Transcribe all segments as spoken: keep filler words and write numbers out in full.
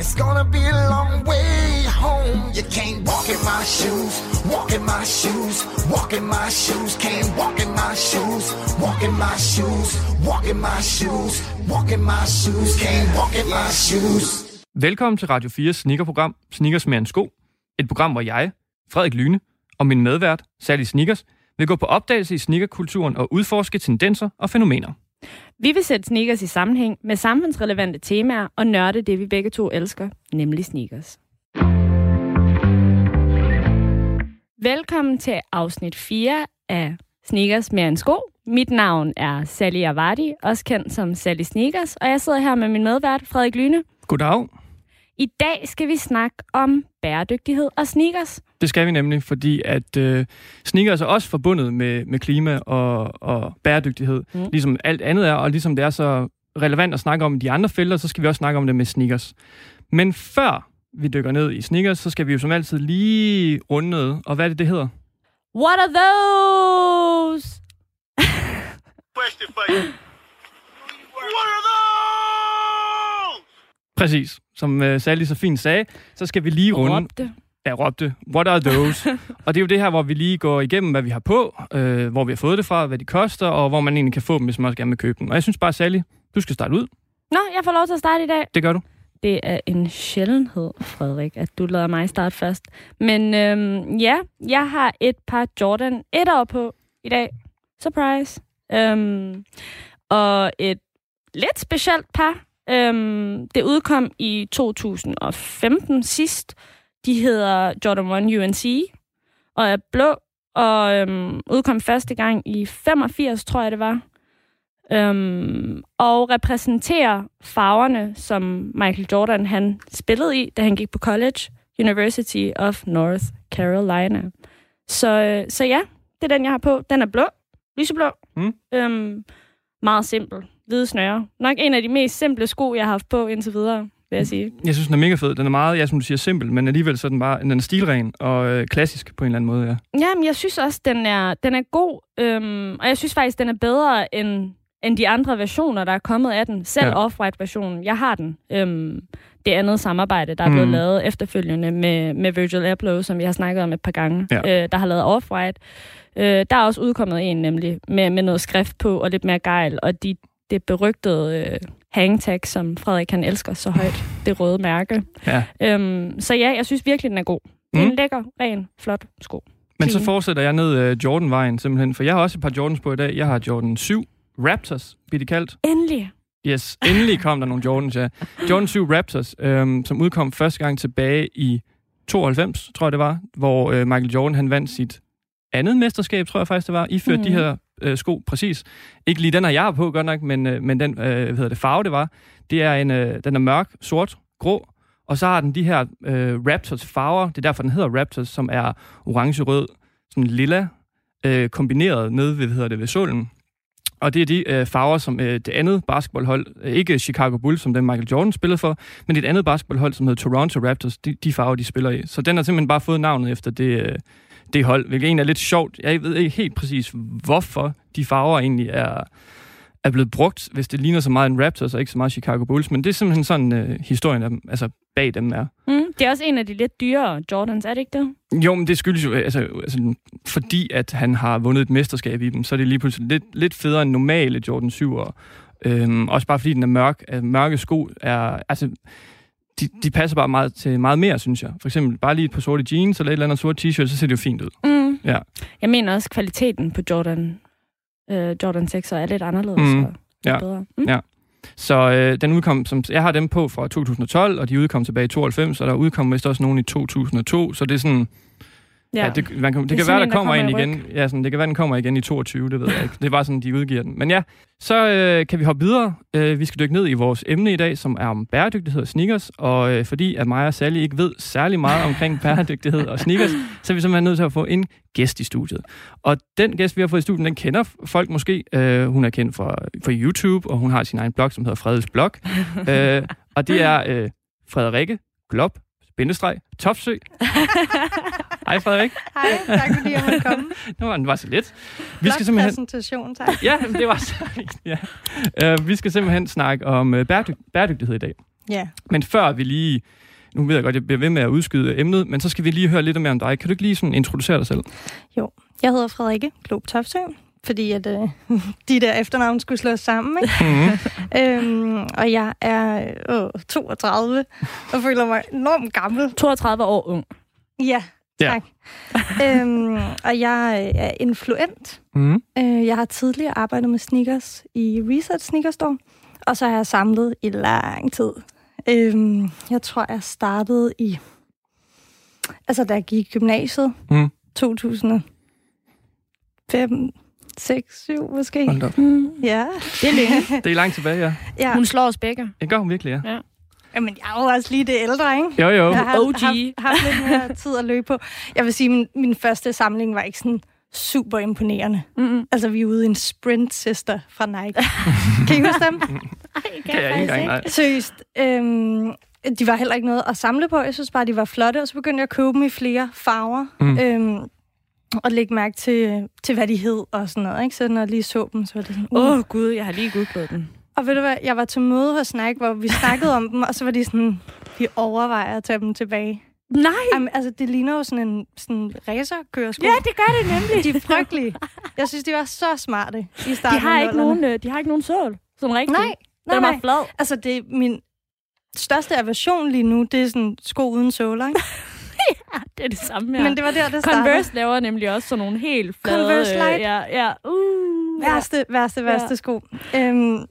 It's gonna be a long way home. You can't walk in my shoes, walk in my shoes, walk in my shoes. Can't walk in my shoes, walk in my shoes, walk in my shoes, walk in my shoes. Can't walk in my shoes. Velkommen til Radio fires sneakerprogram, Sneakers mere end sko. Et program, hvor jeg, Frederik Lyne, og min medvært, Sally Sneakers, vil gå på opdagelse i sneakerkulturen og udforske tendenser og fænomener. Vi vil sætte sneakers i sammenhæng med samfundsrelevante temaer og nørde det, vi begge to elsker, nemlig sneakers. Velkommen til afsnit fire af Sneakers mere end sko. Mit navn er Sally Avardi, også kendt som Sally Sneakers, og jeg sidder her med min medvært, Frederik Lyne. Goddag. I dag skal vi snakke om bæredygtighed og sneakers. Det skal vi nemlig, fordi at øh, sneakers er også forbundet med, med klima og, og bæredygtighed, mm. ligesom alt andet er, og ligesom det er så relevant at snakke om i de andre felter, så skal vi også snakke om det med sneakers. Men før vi dykker ned i sneakers, så skal vi jo som altid lige runde noget, og hvad er det, det hedder? What are those? Question for you. What are those? Præcis. Som uh, Sally så fint sagde, så skal vi lige runde... Råbte. Ja, råbte. What are those? Og det er jo det her, hvor vi lige går igennem, hvad vi har på, øh, hvor vi har fået det fra, hvad de koster, og hvor man egentlig kan få dem, hvis man også gerne vil købe dem. Og jeg synes bare, Sally, du skal starte ud. Nå, jeg får lov til at starte i dag. Det gør du. Det er en sjældenhed, Frederik, at du lader mig starte først. Men øhm, ja, jeg har et par Jordan et år på i dag. Surprise. Øhm, og et lidt specielt par. Øhm, det udkom i to tusind og femten sidst. De hedder Jordan et U N C og er blå, og øhm, udkom første gang i femogfirs, tror jeg det var. Øhm, og repræsenterer farverne, som Michael Jordan han spillede i, da han gik på college, University of North Carolina. Så, øh, så ja, det er den, jeg har på. Den er blå, lyseblå. Mm. Øhm, meget simpel. Hvide snøre. Nok en af de mest simple sko, jeg har haft på indtil videre, vil jeg sige. Jeg synes, den er mega fed. Den er meget, ja, som du siger, simpel, men alligevel så er den bare den er stilren og øh, klassisk på en eller anden måde, ja. Jamen, jeg synes også, den er, den er god, øhm, og jeg synes faktisk, den er bedre end, end de andre versioner, der er kommet af den. Selv ja. Off-White-versionen. Jeg har den. Øhm, det andet samarbejde, der er blevet mm. lavet efterfølgende med, med Virgil Abloh, som vi har snakket om et par gange, ja. øh, der har lavet Off-White. Øh, der er også udkommet en, nemlig, med, med noget skrift på og lidt mere gejl, og de det berygtede øh, hangtag, som Frederik han elsker så højt. Det røde mærke. Ja. Øhm, så ja, jeg synes virkelig, den er god. Den mm. lækker, ren, flot sko. Men Clean. Så fortsætter jeg ned øh, Jordan-vejen simpelthen, for jeg har også et par Jordans på i dag. Jeg har Jordan syv Raptors, bliver det kaldt. Endelig. Yes, endelig kom der nogle Jordans, ja. Jordan syv Raptors, øh, som udkom første gang tilbage i tooghalvfems, tror jeg det var, hvor øh, Michael Jordan han vandt sit andet mesterskab, tror jeg faktisk det var, iført mm. de her øh, sko, præcis. Ikke lige den her, jeg har på, godt nok, men, øh, men den øh, hvad hedder det, farve, det var, det er en, øh, den er mørk, sort, grå, og så har den de her øh, Raptors farver, det er derfor, den hedder Raptors, som er orange-rød, sådan lilla, øh, kombineret nede ved, hvad hedder det, ved solen. Og det er de øh, farver, som øh, det andet basketballhold, øh, ikke Chicago Bulls, som den Michael Jordan spillede for, men et andet basketballhold, som hedder Toronto Raptors, de, de farver, de spiller i. Så den har simpelthen bare fået navnet efter det... Øh, Det hold, hvilket egentlig er lidt sjovt. Jeg ved ikke helt præcis, hvorfor de farver egentlig er, er blevet brugt, hvis det ligner så meget en Raptors og ikke så meget Chicago Bulls, men det er simpelthen sådan, øh, historien af dem, altså bag dem er. Mm, det er også en af de lidt dyrere Jordans, er det ikke det? Jo, men det skyldes jo, altså, altså fordi at han har vundet et mesterskab i dem, så er det lige pludselig lidt, lidt federe end normale Jordan syvere. Øhm, også bare fordi den er mørk. Altså, mørke sko er... altså De, de passer bare meget til meget mere, synes jeg. For eksempel bare lige et par sorte jeans eller et eller andet sort t-shirt, så ser det jo fint ud. Mm. Ja. Jeg mener også, kvaliteten på Jordan, øh, Jordan seks er lidt anderledes. Mm. Og ja. Bedre. Mm. Ja. Så øh, den udkom, som jeg har dem på fra to tusind og tolv, og de udkom tilbage i tooghalvfems, og der udkom vist også nogen i to tusind og to, så det er sådan, Ja, ja det, man, det, det kan være, der kommer en igen. Ja, sådan, det kan være, den kommer igen i toogtyve, det ved jeg ikke. Det var sådan, de udgiver den. Men ja, så øh, kan vi hoppe videre. Øh, vi skal dykke ned i vores emne i dag, som er om bæredygtighed og sneakers. Og øh, fordi at mig og Sally ikke ved særlig meget omkring bæredygtighed og sneakers, så er vi simpelthen nødt til at få en gæst i studiet. Og den gæst, vi har fået i studiet, den kender folk måske. Øh, hun er kendt fra, fra YouTube, og hun har sin egen blog, som hedder Frederikes Blog. øh, og det er øh, Frederikke Klop. Bindestreg, Toftsøe. Hej, Frederik. Hej, tak fordi jeg måtte komme. Det var, var så lidt. Vi skal simpelthen... præsentation, tak. Ja, det var så lidt. Ja. Uh, vi skal simpelthen snakke om uh, bæredygt- bæredygtighed i dag. Ja. Yeah. Men før vi lige... Nu ved jeg godt, jeg bliver ved med at udskyde emnet, men så skal vi lige høre lidt mere om dig. Kan du ikke lige sådan introducere dig selv? Jo, jeg hedder Frederikke Klop-Toftsøe, fordi at, øh, de der efternavn skulle slås sammen, ikke? Mm-hmm. øhm, og jeg er øh, toogtredive, og føler mig enormt gammel. toogtredive år ung. Ja, tak. Yeah. øhm, og jeg er influent. Mm-hmm. Øh, jeg har tidligere arbejdet med sneakers i Reset Sneaker Store, og så har jeg samlet i lang tid. Øhm, jeg tror, jeg startede i... Altså, da jeg gik i gymnasiet. Mm. to tusind og fem... seks syv måske. Mm. Ja. Det er længe. Det er langt tilbage, ja. ja. Hun slår os begge. Det gør hun virkelig, ja. ja. Jamen, jeg er jo også lige det ældre, ikke? Jo, jo. Jeg har O G. Har haft lidt mere tid at løbe på. Jeg vil sige, at min, min første samling var ikke sådan super imponerende. Mm-hmm. Altså, vi er ude i en Sprint Sister fra Nike. Kan I huske dem? Ej, jeg kan, kan jeg ikke engang, ikke. Seriøst. Øhm, de var heller ikke noget at samle på. Jeg synes bare, de var flotte, og så begyndte jeg at købe dem i flere farver. Mm. Øhm, og lægge mærke til, til, hvad de hed og sådan noget, ikke? Så når jeg lige så dem, så var det sådan... Åh, uh. oh, gud, jeg har lige googlet den. Og ved du hvad, jeg var til møde hos Nike, hvor vi snakkede om dem, og så var de sådan... De overvejer at tage dem tilbage. Nej! Jamen, altså, det ligner jo sådan en sådan racerkøresko. Ja, det gør det nemlig. De er frygtelige. Jeg synes, de var så smarte i starten. De har ikke nogen, de har ikke nogen sål, sådan rigtigt. Nej, nej, den var flad. Altså, det er min største aversion lige nu, det er sådan sko uden såler, ikke? Ja, det er det samme her. Men det var der, det startede. Converse laver nemlig også sådan nogle helt flade... Converse Light. Øh, ja, ja. Uh, værste, ja. værste, værste ja. sko. Øhm,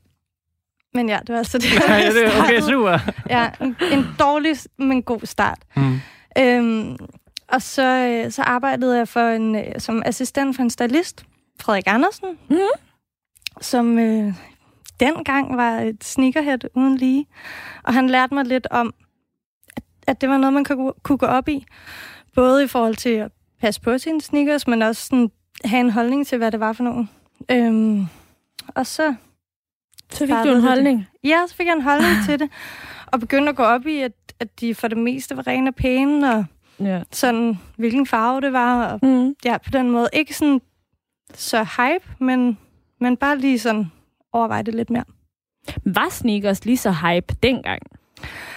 men ja, det var altså det, ja, ja, det er okay, super. Ja, en, en dårlig, men god start. Mm. Øhm, og så, så arbejdede jeg for en, som assistent for en stylist, Frederik Andersen, mm. som øh, dengang var et sneakerhead uden lige. Og han lærte mig lidt om, at det var noget, man kunne gå op i. Både i forhold til at passe på sine sneakers, men også sådan, have en holdning til, hvad det var for nogen. Øhm, og så... Så fik du en holdning? Det. Ja, så fik jeg en holdning til det. Og begyndte at gå op i, at, at de for det meste var rene og pæne, og yeah. sådan, hvilken farve det var. Og mm. ja, på den måde. Ikke sådan så hype, men, men bare lige sådan overveje det lidt mere. Var sneakers lige så hype dengang?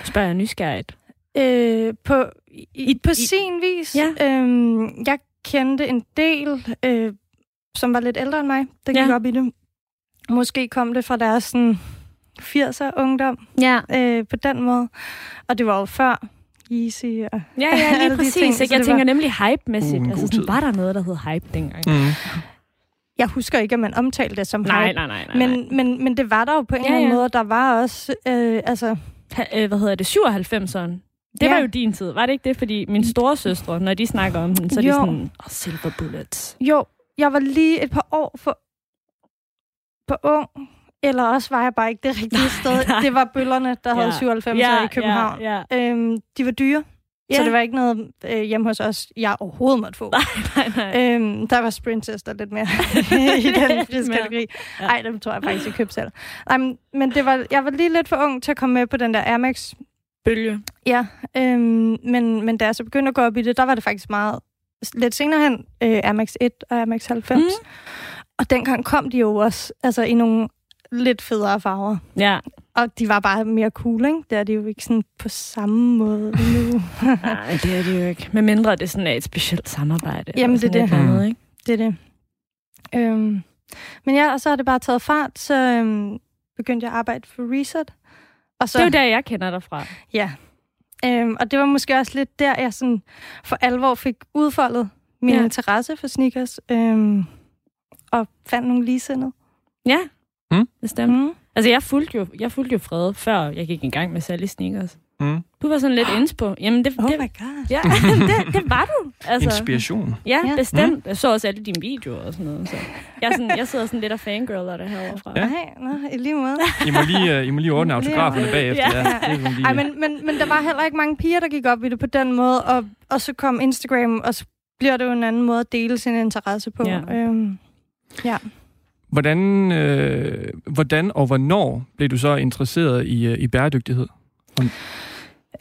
Spørger jeg nysgerrigt. Øh, på i, I, på sin i, vis. Ja. Øhm, jeg kendte en del, øh, som var lidt ældre end mig, der gik ja. op i det. Måske kom det fra deres sådan, firser ungdom ja. øh, på den måde. Og det var jo før Yeezy og ja, ja, lige præcis. Ting, så jeg tænker var... nemlig hype-mæssigt. Uh, altså, sådan, var der noget, der hed hype dengang? Mm. Jeg husker ikke, at man omtalte det som nej, hype. Nej, nej, nej, men, nej. Men, men, men det var der jo på en ja, eller anden ja. måde. Der var også, øh, altså... Ha, øh, hvad hedder det? syvoghalvfemseren. Det ja. var jo din tid, var det ikke det? Fordi mine store søstre, når de snakker om den, så er de jo. sådan, åh, oh, silver bullets. Jo, jeg var lige et par år for, for ung, eller også var jeg bare ikke det rigtige sted. Nej. Det var bøllerne, der ja. havde syvoghalvfemsere ja, i København. Ja, ja. Øhm, de var dyre, ja. så det var ikke noget øh, hjemme hos os, jeg overhovedet måtte få. Nej, nej, nej. Øhm, der var Sprint Sister lidt mere i den priskategori. Ja. Ej, dem tror jeg faktisk, jeg købte selv. Ej, men, men det var, jeg var lige lidt for ung til at komme med på den der Air Max bølge. Ja, øhm, men, men da jeg så begyndte at gå op i det, der var det faktisk meget... Lidt senere hen, øh, Air Max et og Air Max halvfems. Mm. Og dengang kom de jo også altså, i nogle lidt federe farver. Ja. Og de var bare mere cool, ikke? Det er de jo ikke sådan på samme måde nu. Nej, det er de jo ikke. Med mindre det sådan er et specielt samarbejde. Jamen, det er det. Andet, ikke? Det er det. Øhm, men ja, og så har det bare taget fart, så øhm, begyndte jeg at arbejde for Reset. Og så, det er jo der, jeg kender dig fra. Ja. Øhm, og det var måske også lidt der, jeg sådan for alvor fik udfoldet min ja. interesse for sneakers. Øhm, og fandt nogle ligesindede. Ja, mm. det stemmer. Mm. Altså, jeg fulgte jo, jeg fulgte jo Frede, før jeg gik i gang med Sally Sneakers. Mm. Du var sådan lidt inde på. Jamen det, oh det, my God. Ja, det, det var du. Altså, inspiration. Ja, ja, bestemt. Jeg så også alle dine videoer og sådan noget. Så. Jeg, sådan, jeg sidder sådan lidt og fangirler der heroverfra. Ja. Nej, nej, i lige måde. I må lige, I må lige ordne autograferne bagefter. Ja. Ja. Det er lige... Ej, men, men, men der var heller ikke mange piger, der gik op i det på den måde. Og, og så kom Instagram, og så bliver det jo en anden måde at dele sin interesse på. Ja. Øhm, ja. Hvordan, øh, hvordan og hvornår blev du så interesseret i, i bæredygtighed? Om...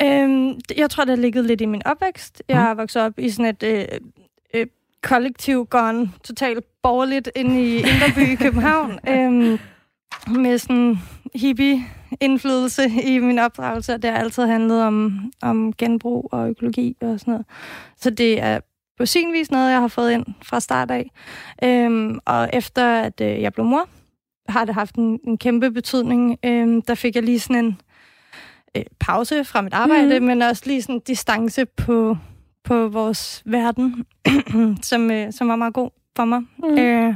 Øhm, jeg tror, det har ligget lidt i min opvækst. Jeg har vokset op i sådan et øh, øh, kollektiv gone totalt borgerligt inde i Indreby i København. øhm, med sådan hippie-indflydelse i min opdragelse, og det har altid handlet om, om genbrug og økologi og sådan noget. Så det er på sin vis noget, jeg har fået ind fra start af. Øhm, og efter at øh, jeg blev mor, har det haft en, en kæmpe betydning. Øhm, der fik jeg lige sådan en pause fra mit arbejde, mm. men også lige sådan distance på, på vores verden, som, øh, som var meget god for mig. Mm. Øh,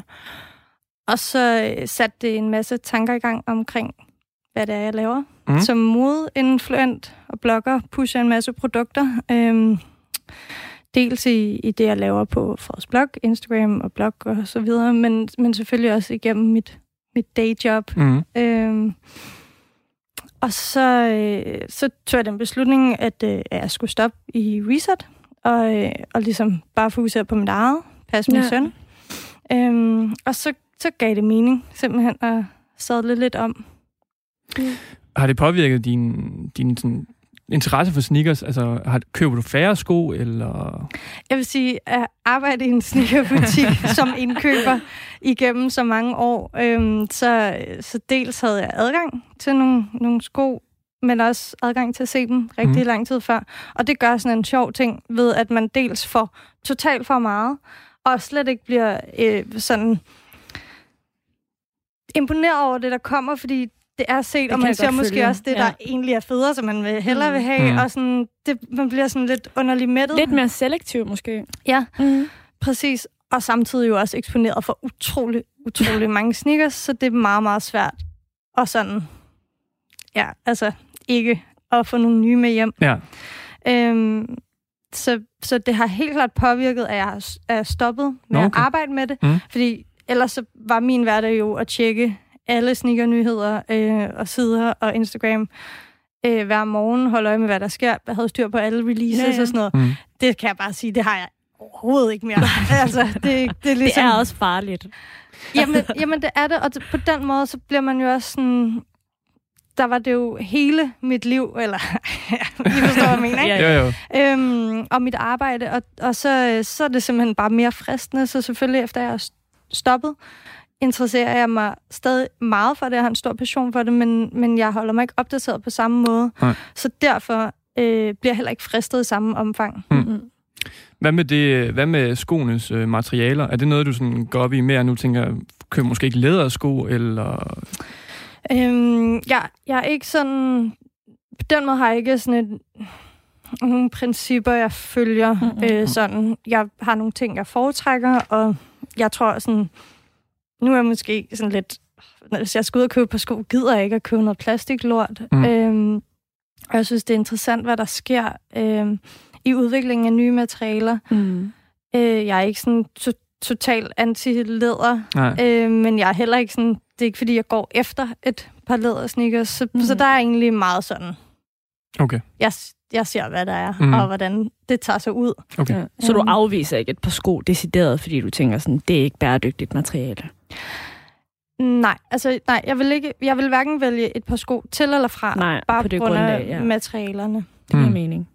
og så satte det en masse tanker i gang omkring, hvad det er, jeg laver. Mm. Som modeinfluent og blogger pusher en masse produkter. Øh, dels i, i det, jeg laver på vores blog, Instagram og blog og så videre, men, men selvfølgelig også igennem mit, mit dayjob. Mm. Øh, Og så, øh, så tog jeg den beslutning, at, øh, at jeg skulle stoppe i Reset, og, øh, og ligesom bare fokusere på mit eget, passe min ja. søn. Øhm, og så, så gav det mening, simpelthen, at sadle lidt om. Ja. Har det påvirket din, din sådan, interesse for sneakers? Altså, har, køber du færre sko, eller...? Jeg vil sige, at arbejde i en sneakerbutik som indkøber igennem så mange år, øhm, så, så dels havde jeg adgang til nogle, nogle sko, men også adgang til at se dem rigtig mm. lang tid før. Og det gør sådan en sjov ting ved, at man dels får totalt for meget, og slet ikke bliver øh, sådan imponeret over det, der kommer, fordi det er set, det og man ser måske følge. Også det, der ja. egentlig er federe, som man vil, hellere vil have, mm. og sådan, det, man bliver sådan lidt underlig mættet. Lidt mere selektiv måske. Ja, mm. præcis. Og samtidig jo også eksponeret for utrolig, utrolig mange sneakers, så det er meget, meget svært. Og sådan, ja, altså ikke at få nogle nye med hjem. Ja. Øhm, så, så det har helt klart påvirket, at jeg er stoppet med okay. at arbejde med det, mm. fordi ellers så var min hverdag jo at tjekke alle sneakernyheder øh, og sider og Instagram øh, hver morgen, holde øje med, hvad der sker. Jeg havde styr på alle releases ja, ja. og sådan noget. Mm. Det kan jeg bare sige, det har jeg overhovedet ikke mere. altså, det, det, er ligesom... det er også farligt. jamen, jamen, det er det, og på den måde, så bliver man jo også sådan... Der var det jo hele mit liv, eller... I forstår, hvad jeg mener, ikke? ja, jo, jo. Øhm, og mit arbejde, og, og så, så er det simpelthen bare mere fristende, så selvfølgelig efter jeg har stoppet, interesserer jeg mig stadig meget for det. Jeg har en stor passion for det, men, men jeg holder mig ikke opdateret på samme måde. Nej. Så derfor øh, bliver jeg heller ikke fristet i samme omfang. Mm. Mm. Hvad med det, hvad med skoenes øh, materialer? Er det noget, du sådan går op i mere nu? Tænker, køber måske ikke lædersko, eller...? Øhm, jeg, jeg er ikke sådan... På den måde har jeg ikke sådan et... nogle principper, jeg følger. Mm. Øh, sådan. Jeg har nogle ting, jeg foretrækker, og jeg tror sådan... Nu er jeg måske sådan lidt... Hvis jeg skal ud og købe på sko, gider jeg ikke at købe noget plastiklort. Mm. Øhm, og jeg synes, det er interessant, hvad der sker øhm, i udviklingen af nye materialer. Mm. Øh, jeg er ikke sådan to- totalt anti-læder, øh, men jeg er heller ikke sådan... Det er ikke, fordi jeg går efter et par lædersneakers, så, mm. så der er egentlig meget sådan... Okay. Jeg, jeg ser, hvad der er, mm. og hvordan det tager sig ud. Okay. Ja. Så du afviser ikke et par sko decideret, fordi du tænker sådan, det er ikke bæredygtigt materiale? Nej, altså nej, jeg vil ikke, jeg vil hverken vælge et par sko til eller fra, nej, bare på, på grund af ja. materialerne. Det er mm. mening.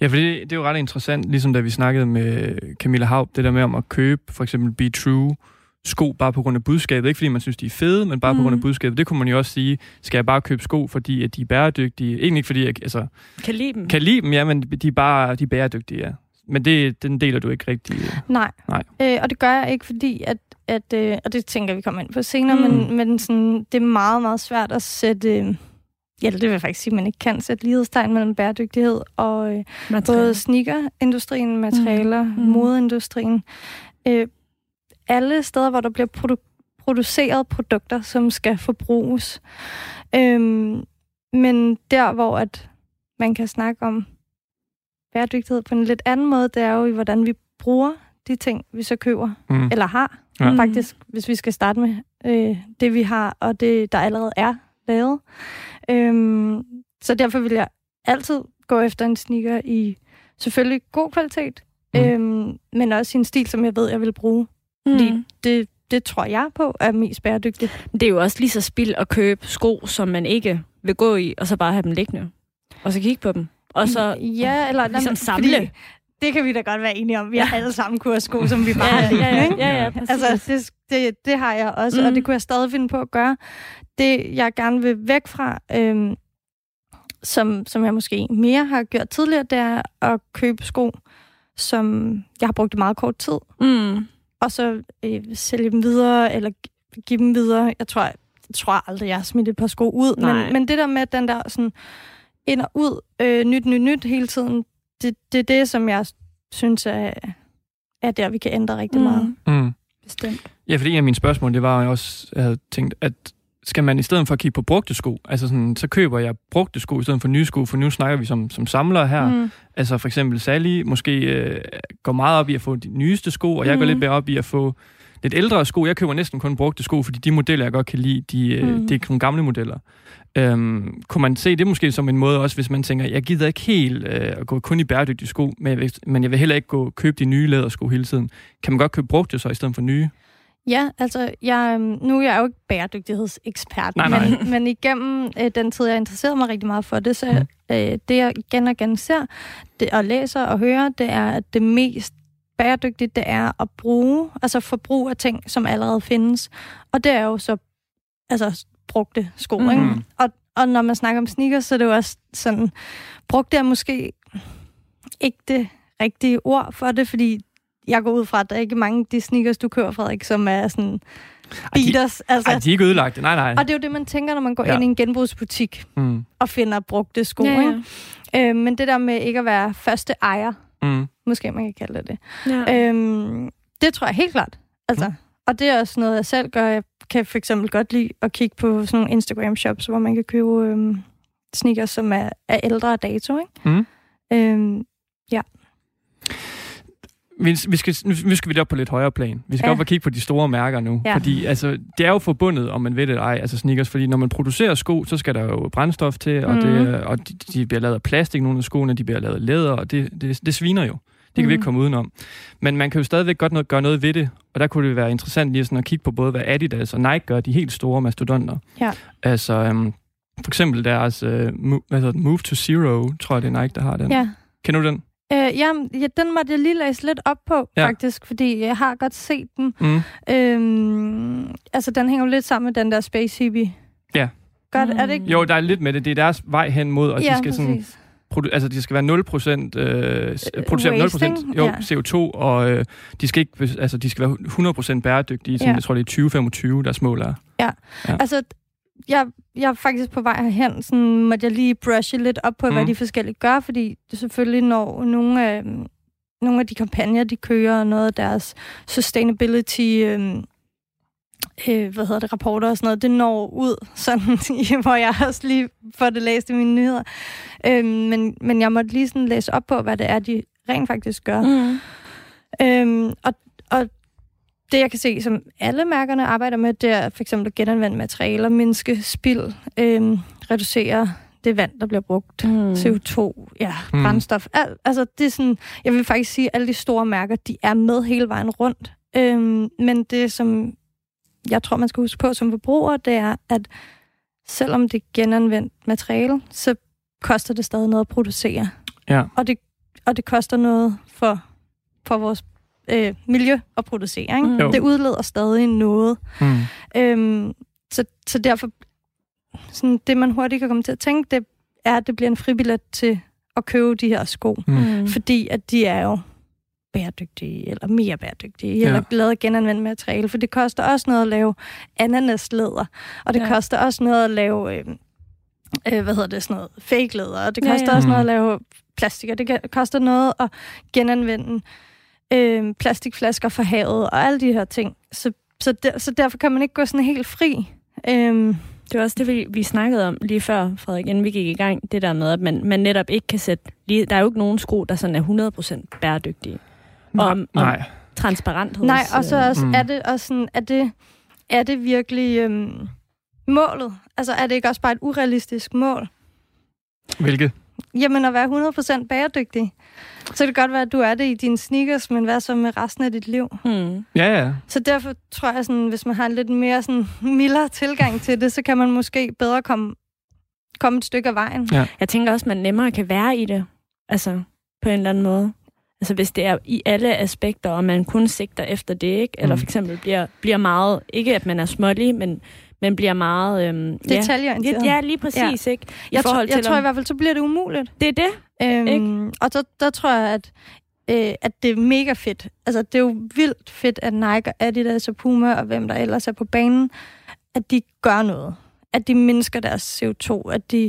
Ja, for det, det er jo ret interessant, ligesom da vi snakkede med Camilla Haug, det der med om at købe for eksempel Be True sko bare på grund af budskabet, ikke fordi man synes, de er fede, men bare mm. på grund af budskabet. Det kunne man jo også sige, skal jeg bare købe sko, fordi at de er bæredygtige? Egentlig ikke fordi jeg altså, kan lide dem. Kan lide dem, ja, men de er bare de er bæredygtige, ja. Men det, den deler du ikke rigtig. Nej, Nej. Øh, og det gør jeg ikke, fordi at, at øh, og det tænker vi kommer ind på senere, mm. men, men sådan, det er meget, meget svært at sætte, øh, ja, det vil jeg faktisk sige, man ikke kan sætte lighedstegn mellem bæredygtighed og øh, både sneakerindustrien, materialer, mm. modeindustrien. Øh, alle steder, hvor der bliver produ- produceret produkter, som skal forbruges. Øh, men der, hvor at man kan snakke om bæredygtighed på en lidt anden måde, det er jo i, hvordan vi bruger de ting, vi så køber, mm. eller har. Ja. Faktisk, hvis vi skal starte med øh, det, vi har, og det, der allerede er lavet. Øhm, så derfor vil jeg altid gå efter en sneaker i selvfølgelig god kvalitet, mm. øhm, men også i en stil, som jeg ved, jeg vil bruge. Mm. Fordi det, det tror jeg på er mest bæredygtigt. Det er jo også lige så spild at købe sko, som man ikke vil gå i, og så bare have dem liggende. Og så kigge på dem. Og så ja, eller, ligesom man, samle. Det kan vi da godt være enige om. Vi ja. har alle sammen kursko, som vi bare har ja, ja, ja, ja, ja, altså, det, det, det har jeg også, mm. og det kunne jeg stadig finde på at gøre. Det, jeg gerne vil væk fra, øhm, som, som jeg måske mere har gjort tidligere, det er at købe sko, som jeg har brugt i meget kort tid. Mm. Og så øh, sælge dem videre, eller give dem videre. Jeg tror, jeg, jeg tror aldrig, jeg har smidt et par sko ud. Men, men det der med den der sådan ind og ud, øh, nyt, nyt, nyt hele tiden, det er det, det, som jeg synes er, er der, vi kan ændre rigtig mm. meget. Mm. Bestemt. Ja, fordi en af mine spørgsmål, det var, jeg også havde tænkt, at skal man i stedet for at kigge på brugte sko, altså sådan, så køber jeg brugte sko i stedet for nye sko, for nu snakker vi som, som samlere her. Mm. Altså for eksempel Sally måske øh, går meget op i at få de nyeste sko, og jeg mm. går lidt mere op i at få lidt ældre sko. Jeg køber næsten kun brugte sko, fordi de modeller, jeg godt kan lide, de, øh, mm. det er nogle gamle modeller. Øhm, kunne man se det måske som en måde også, hvis man tænker, jeg gider ikke helt øh, at gå kun i bæredygtige sko, men jeg, vil, men jeg vil heller ikke gå købe de nye lædersko hele tiden. Kan man godt købe brugte så i stedet for nye? Ja, altså, jeg, nu er jeg jo ikke bæredygtighedsekspert, nej, nej. Men, men igennem øh, den tid, jeg interesserede mig rigtig meget for det, så øh, det, jeg igen og igen ser, det, og læser og hører, det er, at det mest bæredygtige, det er at bruge, altså forbrug af ting, som allerede findes. Og det er jo så, altså, brugte sko, mm-hmm. ikke? Og, og når man snakker om sneakers, så er det jo også sådan, brugte er måske ikke det rigtige ord for det, fordi jeg går ud fra, at der er ikke mange af de sneakers, du kører, Frederik, som er sådan beaters. Ej, de, altså. Ej, de er ikke ødelagte. Nej, nej. Og det er jo det, man tænker, når man går ja. ind i en genbrugsbutik mm. og finder brugte sko. Ja, ja. Ikke? Øh, men det der med ikke at være første ejer, mm. måske man kan kalde det det. Ja. Øh, det tror jeg helt klart. Altså. Mm. Og det er også noget, jeg selv gør. Jeg kan for eksempel godt lide at kigge på sådan nogle Instagram-shops, hvor man kan købe øh, sneakers, som er, er ældre dato. Ikke? Mm. Øh, ja. Vi skal, nu skal vi da op på lidt højere plan. Vi skal ja. op og kigge på de store mærker nu. Ja. Fordi altså, det er jo forbundet, om man ved det eller ej, altså sneakers. Fordi når man producerer sko, så skal der jo brændstof til, og, mm. det, og de, de bliver lavet af plastik, nogle af skoene, de bliver lavet af læder, og det, det, det sviner jo. Det kan mm. vi ikke komme udenom. Men man kan jo stadigvæk godt noget, gøre noget ved det, og der kunne det være interessant lige sådan at kigge på både, hvad Adidas og Nike gør, de helt store mastodonter. Ja. Altså øhm, for eksempel deres øh, move, hvad hedder det, Move to Zero, tror jeg det er Nike, der har den. Ja. Kender du den? Øh, ja, ja, den måtte jeg lige læse lidt op på, ja. faktisk, fordi jeg har godt set den. Mm. Øhm, altså, den hænger jo lidt sammen med den der Space Hippie. Ja. Godt, mm. er det ikke? Jo, der er lidt med det. Det er deres vej hen mod, og ja, de skal sådan, produ- altså, de skal være nul procent, øh, producere nul procent jo, ja. C O to, og øh, de skal ikke, altså, de skal være hundrede procent bæredygtige, som ja. jeg tror, det er tyve femogtyve, deres mål er. Ja, ja. altså... Jeg, jeg er faktisk på vej herhen, sådan måtte jeg lige brushe lidt op på, mm. hvad de forskellige gør, fordi det selvfølgelig, når nogle af, nogle af de kampagner, de kører, og noget af deres sustainability, øh, øh, hvad hedder det, rapporter og sådan noget, det når ud, sådan, hvor jeg også lige får det læst i mine nyheder. Øh, men, men jeg måtte lige sådan læse op på, hvad det er, de rent faktisk gør. Mm. Øh, og og det, jeg kan se, som alle mærkerne arbejder med, det er for eksempel at genanvende materialer, mindske spild, øhm, reducere det vand, der bliver brugt, mm. C O to, ja, mm. brændstof. Al, altså, det er sådan, jeg vil faktisk sige, at alle de store mærker, de er med hele vejen rundt. Øhm, men det, som jeg tror, man skal huske på som forbruger, det er, at selvom det er genanvendt materiale, så koster det stadig noget at producere. Ja. Og det, og det koster noget for, for vores Øh, miljø og producere, ikke? Mm. Det udleder stadig noget. Mm. Øhm, så, så derfor, sådan, det man hurtigt kan komme til at tænke, det er, at det bliver en fribillet til at købe de her sko. Mm. Fordi at de er jo bæredygtige, eller mere bæredygtige, ja. eller lavet af genanvendt materiale. For det koster også noget at lave ananaslæder, og det ja. koster også noget at lave, øh, øh, hvad hedder det, sådan noget fake-læder, og det koster ja, ja. også noget at lave plastik, og det koster noget at genanvende Øh, plastikflasker fra havet og alle de her ting. Så, så, der, så derfor kan man ikke gå sådan helt fri. Øh, det det var også det, vi, vi snakkede om lige før, Frederik, inden vi gik i gang. Det der med, at man, man netop ikke kan sætte... Lige, der er jo ikke nogen sko, der sådan er hundrede procent bæredygtige. Nej. Om, om transparent. Nej, og så også, mm. er det også sådan... Er det, er det virkelig øhm, målet? Altså, er det ikke også bare et urealistisk mål? Hvilket? Jamen, at være hundrede procent bæredygtig. Så kan det godt være, at du er det i dine sneakers, men hvad så med resten af dit liv? Mm. Ja, ja. Så derfor tror jeg, sådan, hvis man har en lidt mere sådan, mildere tilgang til det, så kan man måske bedre komme, komme et stykke af vejen. Ja. Jeg tænker også, at man nemmere kan være i det. Altså, på en eller anden måde. Altså, hvis det er i alle aspekter, og man kun sigter efter det, ikke? Eller mm. for eksempel bliver, bliver meget... Ikke, at man er smålig, men... men bliver meget... Øhm, detaljeorienteret. Ja, ja, lige præcis, ja. Ikke? I jeg forhold tro, jeg til tror om... i hvert fald, så bliver det umuligt. Det er det, øhm, ikke? Og så, der tror jeg, at, øh, at det er mega fedt. Altså, det er jo vildt fedt, at Nike og Adidas og Puma og hvem der ellers er på banen, at de gør noget. At de mindsker deres C O to, at de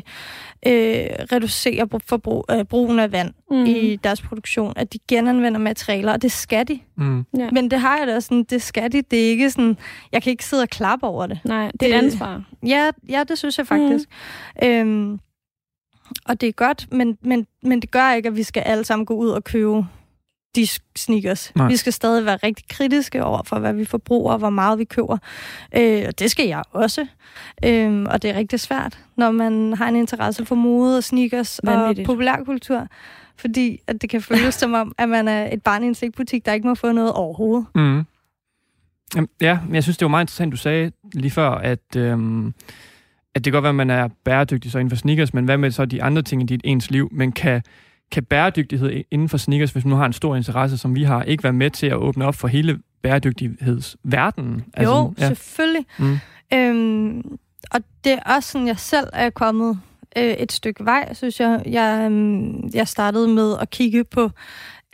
øh, reducerer forbrug, øh, brugen af vand mm. i deres produktion, at de genanvender materialer, og det skal de. Mm. Ja. Men det har jeg da sådan, det skal de. Det er ikke sådan, jeg kan ikke sidde og klappe over det. Nej, det, det er et ansvar. Ja, ja, det synes jeg faktisk. Mm. Øhm, og det er godt, men, men, men det gør ikke, at vi skal alle sammen gå ud og købe de sneakers. Nej. Vi skal stadig være rigtig kritiske over for, hvad vi forbruger, og hvor meget vi køber. Øh, og det skal jeg også. Øh, og det er rigtig svært, når man har en interesse for mode og sneakers vanvittigt. Og populærkultur. Fordi at det kan føles som om, at man er et barn i en slikbutik, der ikke må få noget overhovedet. Mm. Ja, men jeg synes, det var meget interessant, du sagde lige før, at, øhm, at det kan godt være, at man er bæredygtig så inden for sneakers, men hvad med så de andre ting i dit ens liv? Man kan... Kan bæredygtighed inden for sneakers, hvis man nu har en stor interesse, som vi har, ikke være med til at åbne op for hele bæredygtighedsverdenen? Altså, jo, ja. Selvfølgelig. Mm. Øhm, og det er også sådan, jeg selv er kommet øh, et stykke vej, synes jeg. Jeg, øhm, jeg startede med at kigge på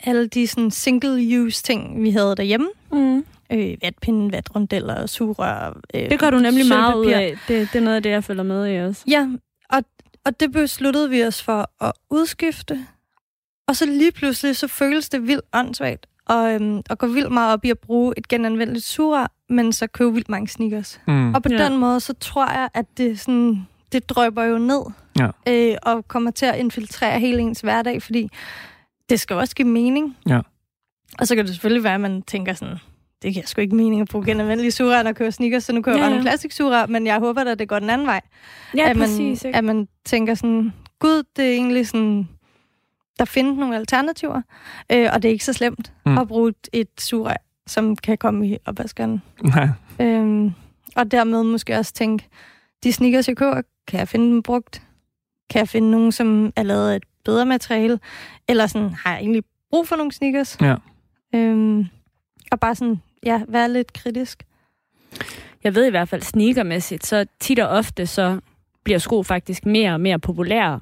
alle de sådan single-use-ting, vi havde derhjemme. Mm. Øh, vatpinde, vatrundeller og sugerør. Øh, det gør du nemlig meget ud af. Det, det er noget af det, jeg følger med i også. Ja, og Og det besluttede vi os for at udskifte. Og så lige pludselig, så føles det vildt åndssvagt. Og, øhm, og går vildt meget op i at bruge et genanvendeligt sugerør, men så køber vildt mange sneakers. Mm. Og på ja. Den måde, så tror jeg, at det, sådan, det drøber jo ned. Ja. Øh, og kommer til at infiltrere hele ens hverdag, fordi det skal også give mening. Ja. Og så kan det selvfølgelig være, at man tænker sådan... Det giver sgu ikke mening at bruge genanvendelige sugerør, når jeg køber sneakers, så nu køber jeg ja, ja. Nogle plastiksugerør, men jeg håber da, det går den anden vej. Ja, at man, præcis. Ikke? At man tænker sådan, gud, det er egentlig sådan, der findes nogle alternativer, øh, og det er ikke så slemt mm. at bruge et sugerør, som kan komme i opvaskeren. Nej. Øhm, og dermed måske også tænke, de sneakers, jeg køber, kan jeg finde dem brugt? Kan jeg finde nogen, som er lavet af et bedre materiale? Eller sådan, har jeg egentlig brug for nogle sneakers? Ja. Øhm, og bare sådan... Ja, vær lidt kritisk. Jeg ved i hvert fald, sneakermæssigt, så tit og ofte, så bliver sko faktisk mere og mere populære,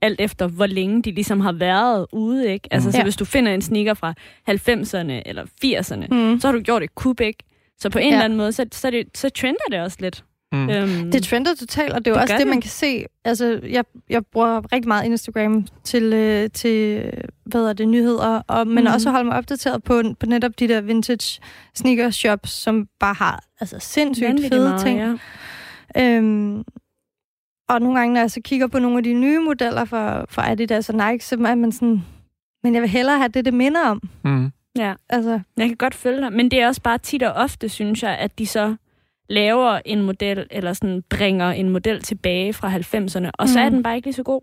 alt efter hvor længe de ligesom har været ude, ikke? Altså, mm. så ja. Hvis du finder en sneaker fra halvfemserne eller firserne, mm. så har du gjort et kub, ikke? Så på en ja. Eller anden måde, så, så, det, så trender det også lidt. Mm. Øhm, det trender totalt, og det er jo også det, det, man kan se. Altså, jeg, jeg bruger rigtig meget Instagram til, øh, til hvad er det, nyheder, og, men mm. også holde mig opdateret på, på netop de der vintage sneakershops, som bare har altså, sindssygt Vanvittig fede meget, ting. Ja. Øhm, og nogle gange, når jeg så kigger på nogle af de nye modeller fra, fra Adidas og Nike, så er man sådan, men jeg vil hellere have det, det minder om. Mm. Ja, altså. Jeg kan godt følge dig, men det er også bare tit og ofte, synes jeg, at de så... laver en model, eller sådan bringer en model tilbage fra halvfemserne, og så er den bare ikke lige så god.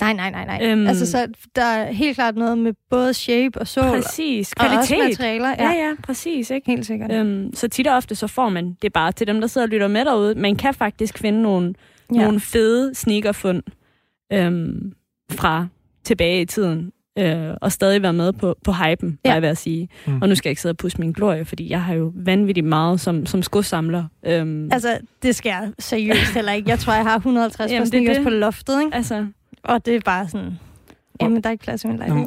Nej, nej, nej, nej. Øhm, altså, så der er helt klart noget med både shape og sål. Præcis. Kvalitet. Og også materialer. Ja, ja, ja præcis. Ikke? Helt sikkert. Øhm, så tit og ofte, så får man det bare til dem, der sidder og lytter med derude. Man kan faktisk finde nogle, ja. Nogle fede sneakerfund øhm, fra tilbage i tiden. Øh, og stadig være med på, på hypen, ja. Bare ved at sige. Mm. Og nu skal jeg ikke sidde og pusse min glorie, fordi jeg har jo vanvittigt meget som, som skosamler. Øhm. Altså, det skal jeg seriøst heller ikke. Jeg tror, jeg har hundrede og halvtreds jamen, sneakers det. På loftet, ikke? Altså. Og det er bare sådan... Jamen, der er ikke plads i min lejlighed.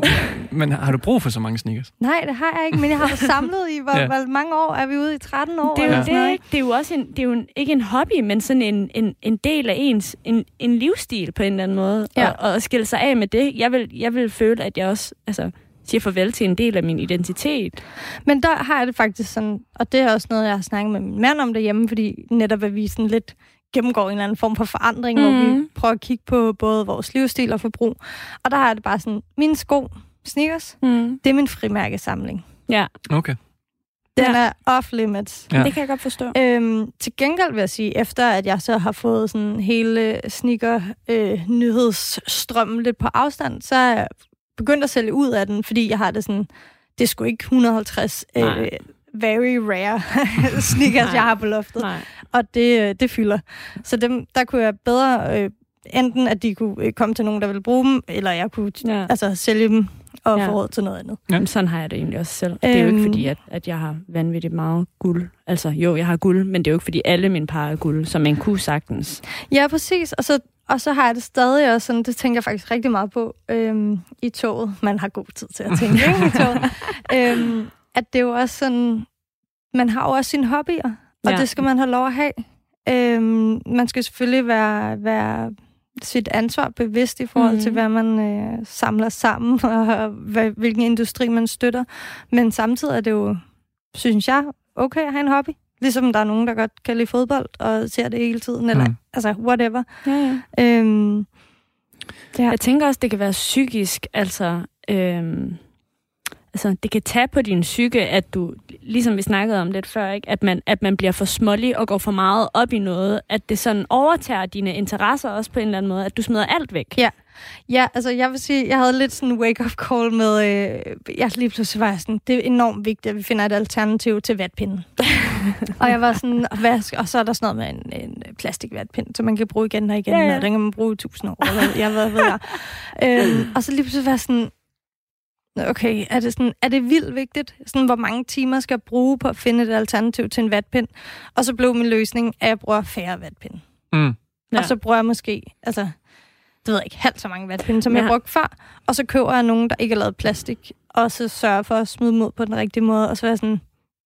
Men har du brug for så mange sneakers? Nej, det har jeg ikke, men jeg har samlet i, hvor, ja. Hvor mange år er vi ude i tretten år? Det er jo, ja. Det, det er jo også en, det er jo en, ikke en hobby, men sådan en, en, en del af ens, en, en livsstil på en eller anden måde, ja. og, og at skille sig af med det. Jeg vil, jeg vil føle, at jeg også altså, siger farvel til en del af min identitet. Men der har jeg det faktisk sådan, og det er også noget, jeg har snakket med min mand om derhjemme, fordi netop er vi sådan lidt gennemgår en eller anden form for forandring, mm. hvor vi prøver at kigge på både vores livsstil og forbrug. Og der har jeg det bare sådan, mine sko, sneakers, mm. det er min frimærkesamling. Ja. Okay. Den ja. er off-limits. Ja. Det kan jeg godt forstå. Øhm, til gengæld vil jeg sige, efter at jeg så har fået sådan hele sneaker-nyhedsstrømmen øh, lidt på afstand, så er jeg begyndt at sælge ud af den, fordi jeg har det sådan, det er sgu ikke et hundrede og halvtreds øh, very rare sneakers, jeg har på loftet. Nej. Og det, øh, det fylder. Så dem, der kunne jeg bedre, øh, enten at de kunne øh, komme til nogen, der ville bruge dem, eller jeg kunne ja. altså, sælge dem og ja. få råd til noget andet. Ja. Jamen, sådan har jeg det egentlig også selv. Øhm. Det er jo ikke fordi, at, at jeg har vanvittigt meget guld. Altså, jo, jeg har guld, men det er jo ikke fordi, alle mine par er guld, som man kunne sagtens. Ja, præcis. Og så, og så har jeg det stadig også sådan, det tænker jeg faktisk rigtig meget på øhm, i toget. Man har god tid til at tænke ikke, i toget. Øhm, at det er jo også sådan, man har jo også sine hobbyer, og ja. det skal man have lov at have. Øhm, man skal selvfølgelig være... være sit ansvar bevidst i forhold mm. til, hvad man øh, samler sammen, og, og hvad, hvilken industri man støtter. Men samtidig er det jo, synes jeg, okay at have en hobby. Ligesom der er nogen, der godt kan lide fodbold, og ser det hele tiden, eller mm. altså whatever. Ja, ja. Øhm, ja. Jeg tænker også, det kan være psykisk, altså... Øhm Altså, det kan tage på din psyke, at du, ligesom vi snakkede om lidt før, ikke? At, man, at man bliver for smålig og går for meget op i noget, at det sådan overtager dine interesser også på en eller anden måde, at du smider alt væk. Ja, ja altså jeg vil sige, jeg havde lidt sådan en wake-up call med, øh, jeg lige pludselig var sådan, det er enormt vigtigt, at vi finder et alternativ til vatpinden. Og jeg var sådan, vask, og så er der sådan noget med en, en plastikvatpind, som man kan bruge igen og igen, ja, ja. og den kan man bruge i tusind år, eller jeg ved, ved jeg. øhm, og så lige pludselig var sådan, okay, er det, sådan, er det vildt vigtigt? Sådan, hvor mange timer skal jeg bruge på at finde et alternativ til en vatpind? Og så blev min løsning, at jeg bruger færre vatpinde. Mm. Og ja. så bruger jeg måske, altså, det ved jeg ikke, halvt så mange vatpinde, som ja. jeg brugte før. Og så køber jeg nogen, der ikke er lavet plastik, og så sørger for at smide mod på den rigtige måde. Og så var sådan,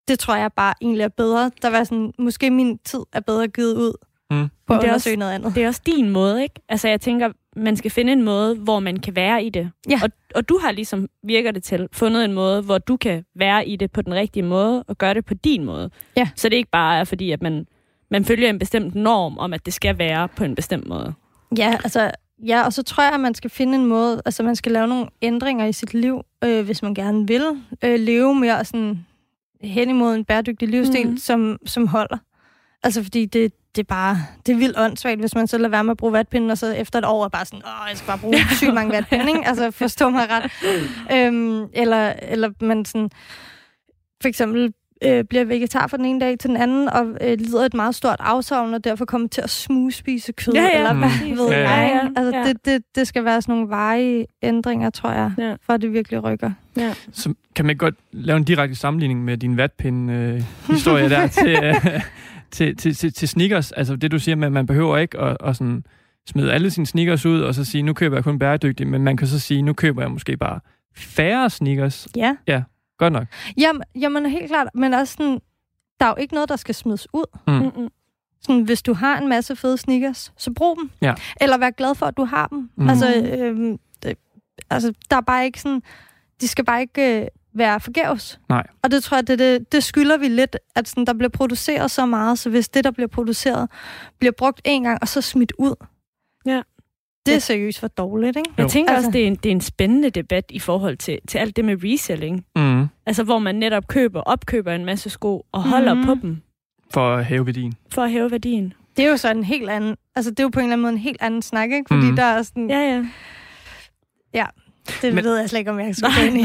det tror jeg bare egentlig er bedre. Der var sådan, måske min tid er bedre givet ud mm. på at undersøge noget andet. Det er også din måde, ikke? Altså, jeg tænker... Man skal finde en måde, hvor man kan være i det. Ja. Og, og du har ligesom, virker det til, fundet en måde, hvor du kan være i det på den rigtige måde, og gøre det på din måde. Ja. Så det ikke bare er fordi, at man, man følger en bestemt norm om, at det skal være på en bestemt måde. Ja, altså, ja, og så tror jeg, at man skal finde en måde, altså man skal lave nogle ændringer i sit liv, øh, hvis man gerne vil øh, leve mere sådan, hen imod en bæredygtig livsstil, mm-hmm. som, som holder. Altså fordi det Det er bare, det er vildt åndssvagt, hvis man så lader være med at bruge vatpinden, og så efter et år er bare sådan, åh, jeg skal bare bruge sygt mange vatpinde, ikke? Altså, forstå mig ret. Øhm, eller, eller man sådan, for eksempel øh, bliver vegetar fra den ene dag til den anden, og øh, lider et meget stort afsavn, og derfor kommer til at smugspise kød, ja, ja. eller hvad ved jeg. Altså, ja. det, det, det skal være sådan nogle varige ændringer, tror jeg, ja. for at det virkelig rykker. Ja. Så kan man godt lave en direkte sammenligning med din vatpinde-historie øh, der til... Øh, Til, til, til sneakers, altså det du siger, man, man behøver ikke at, at sådan smide alle sine sneakers ud, og så sige, nu køber jeg kun bæredygtigt, men man kan så sige, nu køber jeg måske bare færre sneakers. Ja. Ja, godt nok. Jamen, jamen helt klart, men også sådan, der er jo ikke noget, der skal smides ud. Mm. Sådan, hvis du har en masse fede sneakers, så brug dem. Ja. Eller vær glad for, at du har dem. Mm. Altså, øh, det, altså, der er bare ikke sådan, de skal bare ikke... Øh, være forgæves. Nej. Og det tror jeg, det, det, det skylder vi lidt, at sådan, der bliver produceret så meget, så hvis det, der bliver produceret, bliver brugt en gang, og så smidt ud. Ja. Det er seriøst for dårligt, ikke? Jeg tænker altså. også, det er, en, det er en spændende debat i forhold til, til alt det med reselling. Mm. Altså, hvor man netop køber, opkøber en masse sko, og holder mm. på dem. For at hæve værdien. For at hæve værdien. Det er jo så en helt anden, altså det er jo på en eller anden måde en helt anden snak, ikke? Fordi mm. der er sådan... Ja, ja. Ja. Det men, ved jeg slet ikke, om jeg skal gå ind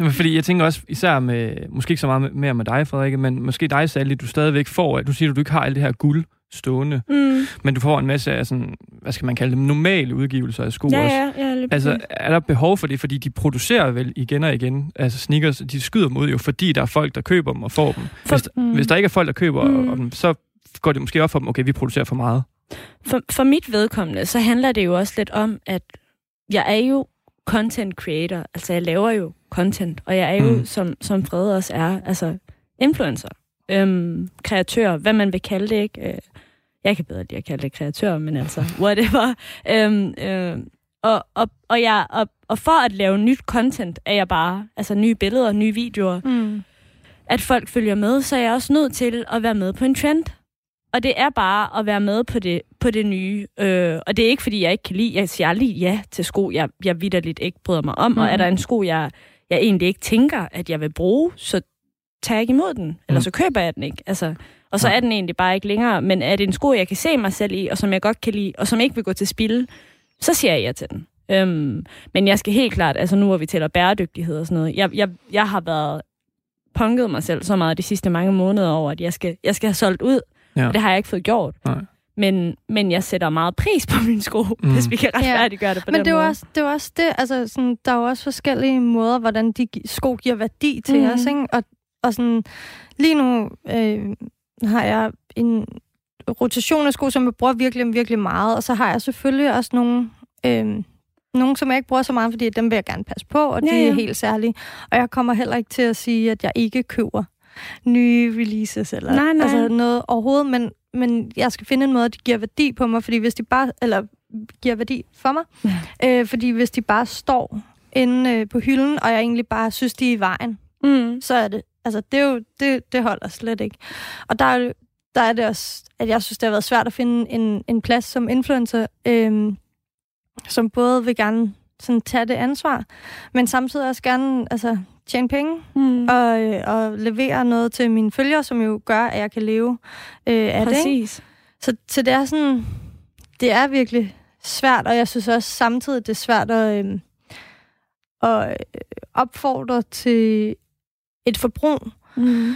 i. Fordi jeg tænker også, især med, måske ikke så meget mere med dig, Frederikke, men måske dig, Sally, du stadigvæk får, at du siger, at du ikke har alt det her guld stående, mm. men du får en masse af sådan, hvad skal man kalde dem, normale udgivelser af sko ja, også. Ja, ja, altså, er der behov for det? Fordi de producerer vel igen og igen, altså sneakers, de skyder dem ud jo, fordi der er folk, der køber dem og får dem. For, hvis, mm. hvis der ikke er folk, der køber mm. og, og dem, så går det måske op for dem, okay, vi producerer for meget. For, for mit vedkommende, så handler det jo også lidt om, at jeg er jo content creator, altså jeg laver jo content, og jeg er jo, mm. som, som Frede også er, altså influencer, øhm, kreatør, hvad man vil kalde det, ikke? Jeg kan bedre lide at kalde det kreatør, men altså, whatever. Øhm, øhm, og, og, og, jeg, og, og for at lave nyt content, er jeg bare, altså nye billeder, nye videoer, mm. at folk følger med, så er jeg også nødt til at være med på en trend. Og det er bare at være med på det, på det nye. Øh, og det er ikke, fordi jeg ikke kan lide. Jeg siger aldrig ja til sko, jeg, jeg vitterligt ikke bryder mig om. Mm. Og er der en sko, jeg, jeg egentlig ikke tænker, at jeg vil bruge, så tager jeg ikke imod den. Eller mm. så køber jeg den ikke. Altså, og så er den egentlig bare ikke længere. Men er det en sko, jeg kan se mig selv i, og som jeg godt kan lide, og som ikke vil gå til spilde, så siger jeg ja til den. Øhm, men jeg skal helt klart, altså nu hvor vi tæller bæredygtighed og sådan noget, jeg, jeg, jeg har været punket mig selv så meget de sidste mange måneder over, at jeg skal, jeg skal have solgt ud. Ja. Og det har jeg ikke fået gjort. Men, men jeg sætter meget pris på mine sko, mm. hvis vi kan retfærdiggøre det på ja. den det måde. Men det var også det, altså sådan, der er jo også forskellige måder, hvordan de sko giver værdi til mm. os, ikke? Og, og sådan, lige nu øh, har jeg en rotation af sko, som jeg bruger virkelig, virkelig meget, og så har jeg selvfølgelig også nogle... Øh, Nogle, som jeg ikke bruger så meget, fordi dem vil jeg gerne passe på, og ja, de er ja. helt særlige. Og jeg kommer heller ikke til at sige, at jeg ikke køber nye releases eller nej, nej. Altså noget overhovedet, men, men jeg skal finde en måde, at de giver værdi på mig, fordi hvis de bare, eller giver værdi for mig, ja. øh, fordi hvis de bare står inde øh, på hylden, og jeg egentlig bare synes, de er i vejen, mm. så er det, altså det er jo, det, det holder slet ikke. Og der er, der er det også, at jeg synes, det har været svært at finde en, en plads som influencer, øh, som både vil gerne sådan tage det ansvar, men samtidig også gerne altså, tjene penge mm. og, øh, og levere noget til mine følgere, som jo gør, at jeg kan leve øh, af det. Præcis. Så, så det er sådan, det er virkelig svært, og jeg synes også samtidig, det er svært at, øh, at opfordre til et forbrug, mm.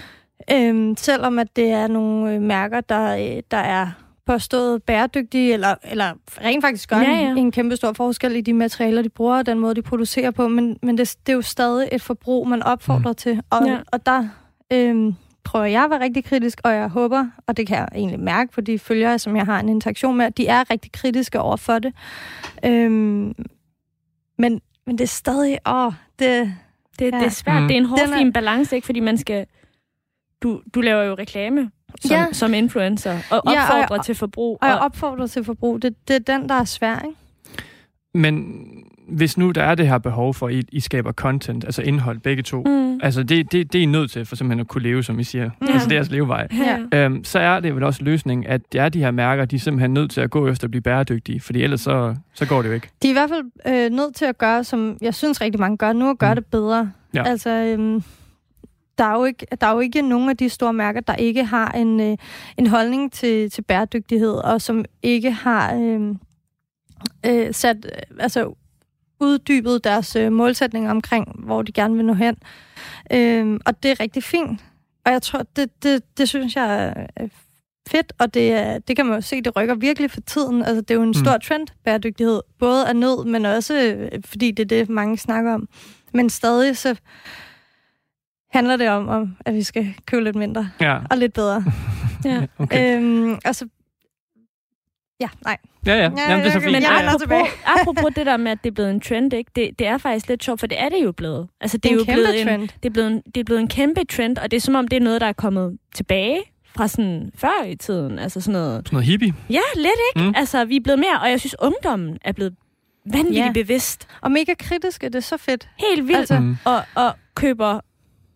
øh, selvom at det er nogle mærker, der, øh, der er påstået bæredygtige, eller, eller rent faktisk gør ja, ja. en, en kæmpe stor forskel i de materialer, de bruger, og den måde, de producerer på, men, men det, det er jo stadig et forbrug, man opfordrer mm. til, og, ja. og der øhm, prøver jeg at være rigtig kritisk, og jeg håber, og det kan jeg egentlig mærke på de følgere, som jeg har en interaktion med, de er rigtig kritiske over for det. Øhm, men, men det er stadig, åh, det, det, ja. det er svært. Mm. Det er en hård, fin balance, ikke? Fordi man skal, du, du laver jo reklame, Som, ja. som influencer, og opfordrer ja, og jeg, til forbrug. Og, og opfordrer til forbrug, det, det er den, der er svær, ikke? Men hvis nu der er det her behov for, at I, I skaber content, altså indhold, begge to, mm. altså det, det, det er I nødt til for simpelthen at kunne leve, som I siger. Mm. Altså deres levevej. Ja. Øhm, så er det vel også løsningen, at det er de her mærker, de er simpelthen nødt til at gå efter at blive bæredygtige, fordi ellers så, så går det jo ikke. De er i hvert fald øh, nødt til at gøre, som jeg synes rigtig mange gør nu, at gøre mm. det bedre. Ja. Altså... Øhm, Der er, jo ikke, der er jo ikke nogen af de store mærker, der ikke har en, øh, en holdning til, til bæredygtighed, og som ikke har øh, øh, sat, øh, altså uddybet deres øh, målsætninger omkring, hvor de gerne vil nå hen. Øh, og det er rigtig fint. Og jeg tror, det, det, det synes jeg er fedt, og det, det kan man jo se, det rykker virkelig for tiden. Altså, det er jo en stor trend, bæredygtighed, både af nød, men også øh, fordi det er det, mange snakker om. Men stadig så... handler det om, om, at vi skal købe lidt mindre ja. og lidt bedre. ja. Okay. Øhm, og så... Ja, nej. Ja, ja. Jamen, det er så fint. Men apropos, apropos det der med, at det er blevet en trend, ikke? Det, det er faktisk lidt sjovt, for det er det jo blevet. Altså, det er, det er jo blevet en, trend. Det er blevet en, det er blevet en kæmpe trend, og det er som om, det er noget, der er kommet tilbage fra sådan før i tiden. Altså sådan noget... Sådan noget hippie? Ja, lidt, ikke? Mm. Altså, vi er blevet mere, og jeg synes, ungdommen er blevet vanvittigt ja. bevidst. Og mega kritisk, det er så fedt. Helt vildt. Altså, mm. og, og køber...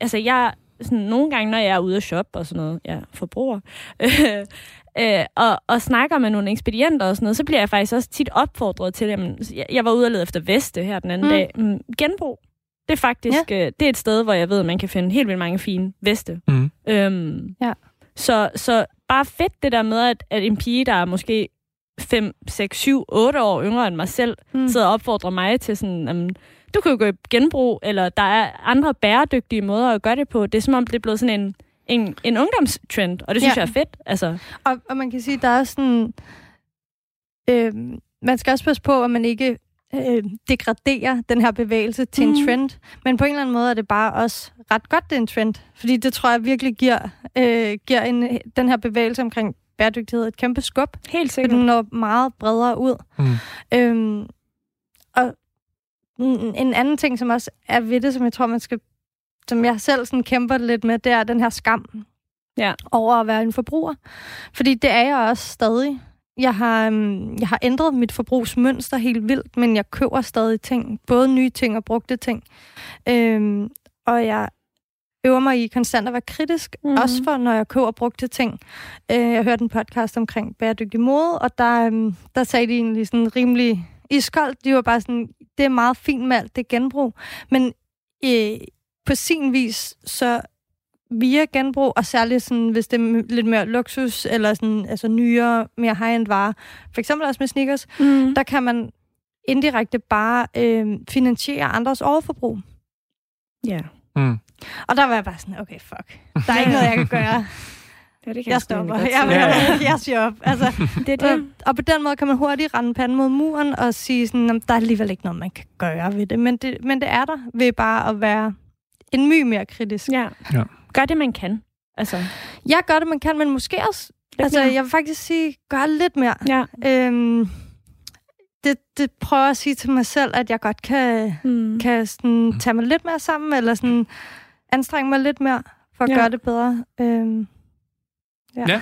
Altså, jeg, sådan, nogle gange, når jeg er ude at shoppe og sådan noget, jeg forbruger, øh, øh, og, og snakker med nogle ekspedienter og sådan noget, så bliver jeg faktisk også tit opfordret til, jamen, jeg, jeg var ude og lede efter veste her den anden mm. dag. Mm, genbrug. Det er faktisk ja. øh, det er et sted, hvor jeg ved, at man kan finde helt vildt mange fine veste. Mm. Øhm, ja. så, så bare fedt det der med, at, at en pige, der er måske fem, seks, syv, otte år yngre end mig selv, mm. sidder og opfordrer mig til sådan... Jamen, du kan jo gå i genbrug, eller der er andre bæredygtige måder at gøre det på. Det er som om, det er blevet sådan en, en, en ungdomstrend, og det synes ja. jeg er fedt. Altså. Og, og man kan sige, der er sådan... Øh, man skal også passe på, at man ikke øh, degraderer den her bevægelse til mm. en trend. Men på en eller anden måde er det bare også ret godt, det er en trend. Fordi det tror jeg virkelig giver, øh, giver en, den her bevægelse omkring bæredygtighed et kæmpe skub. Helt sikkert. Den når meget bredere ud. Mm. Øh, og en anden ting, som også er ved det, som jeg tror, man skal, som jeg selv sådan kæmper lidt med, det er den her skam ja. over at være en forbruger. Fordi det er jeg også stadig. Jeg har, jeg har ændret mit forbrugsmønster helt vildt, men jeg køber stadig ting. Både nye ting og brugte ting. Øhm, og jeg øver mig i konstant at være kritisk, mm. også for, når jeg køber brugte ting. Jeg hørte en podcast omkring bæredygtig mode, og der, der sagde de egentlig sådan rimelig iskoldt. De var bare sådan, det er meget fint med alt det genbrug, men øh, på sin vis, så via genbrug, og særligt sådan, hvis det er lidt mere luksus, eller sådan, altså nyere, mere high-end varer, for eksempel også med sneakers, mm. der kan man indirekte bare øh, finansiere andres overforbrug. Ja. Yeah. Mm. Og der var jeg bare sådan, okay, fuck. Der er ikke noget, jeg kan gøre. Ja, det kan jeg stopper. Jeg, jeg, jeg siger op. Altså, det det. Og, og på den måde kan man hurtigt rende panden mod muren og sige sådan, der er alligevel ikke noget, man kan gøre ved det. Men det, men det er der ved bare at være en my mere kritisk. Ja. Ja. Gør det, man kan. Altså. Jeg gør det, man kan, men måske også. Lidt altså, mere. Jeg vil faktisk sige, gør lidt mere. Ja. Øhm, Det, det prøver at sige til mig selv, at jeg godt kan, mm. kan sådan, tage mig lidt mere sammen, eller sådan, anstrenge mig lidt mere, for at ja. gøre det bedre. Øhm, ja. Ja.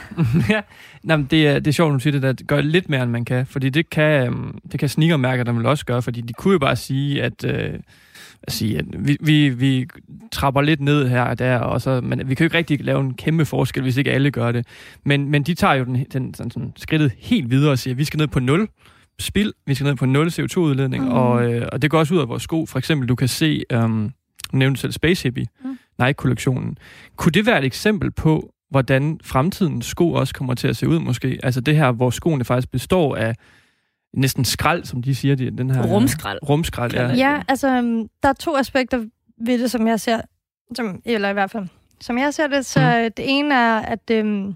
ja. Nå, men det, er, det er sjovt, at du siger det, at gøre lidt mere, end man kan. Fordi det kan, det kan sneakermærkerne vel også gøre, fordi de kunne jo bare sige, at, øh, at, sige, at vi, vi, vi trapper lidt ned her og der, og så, men vi kan jo ikke rigtig lave en kæmpe forskel, hvis ikke alle gør det. Men, men de tager jo den, den sådan, sådan, skridtet helt videre og siger, at vi skal ned på nul. Spild. Vi skal ned på nul C O to-udledning, mm. og, øh, og det går også ud af vores sko. For eksempel, du kan se, øhm, nævnte selv Space Hippie, mm. Nike-kollektionen. Kunne det være et eksempel på, hvordan fremtidens sko også kommer til at se ud, måske? Altså det her, hvor skoene faktisk består af næsten skrald, som de siger, de, den her... Rumskrald. Rumskrald, ja. Ja, altså, der er to aspekter ved det, som jeg ser, som, eller i hvert fald, som jeg ser det. Så mm. det ene er, at... Øhm,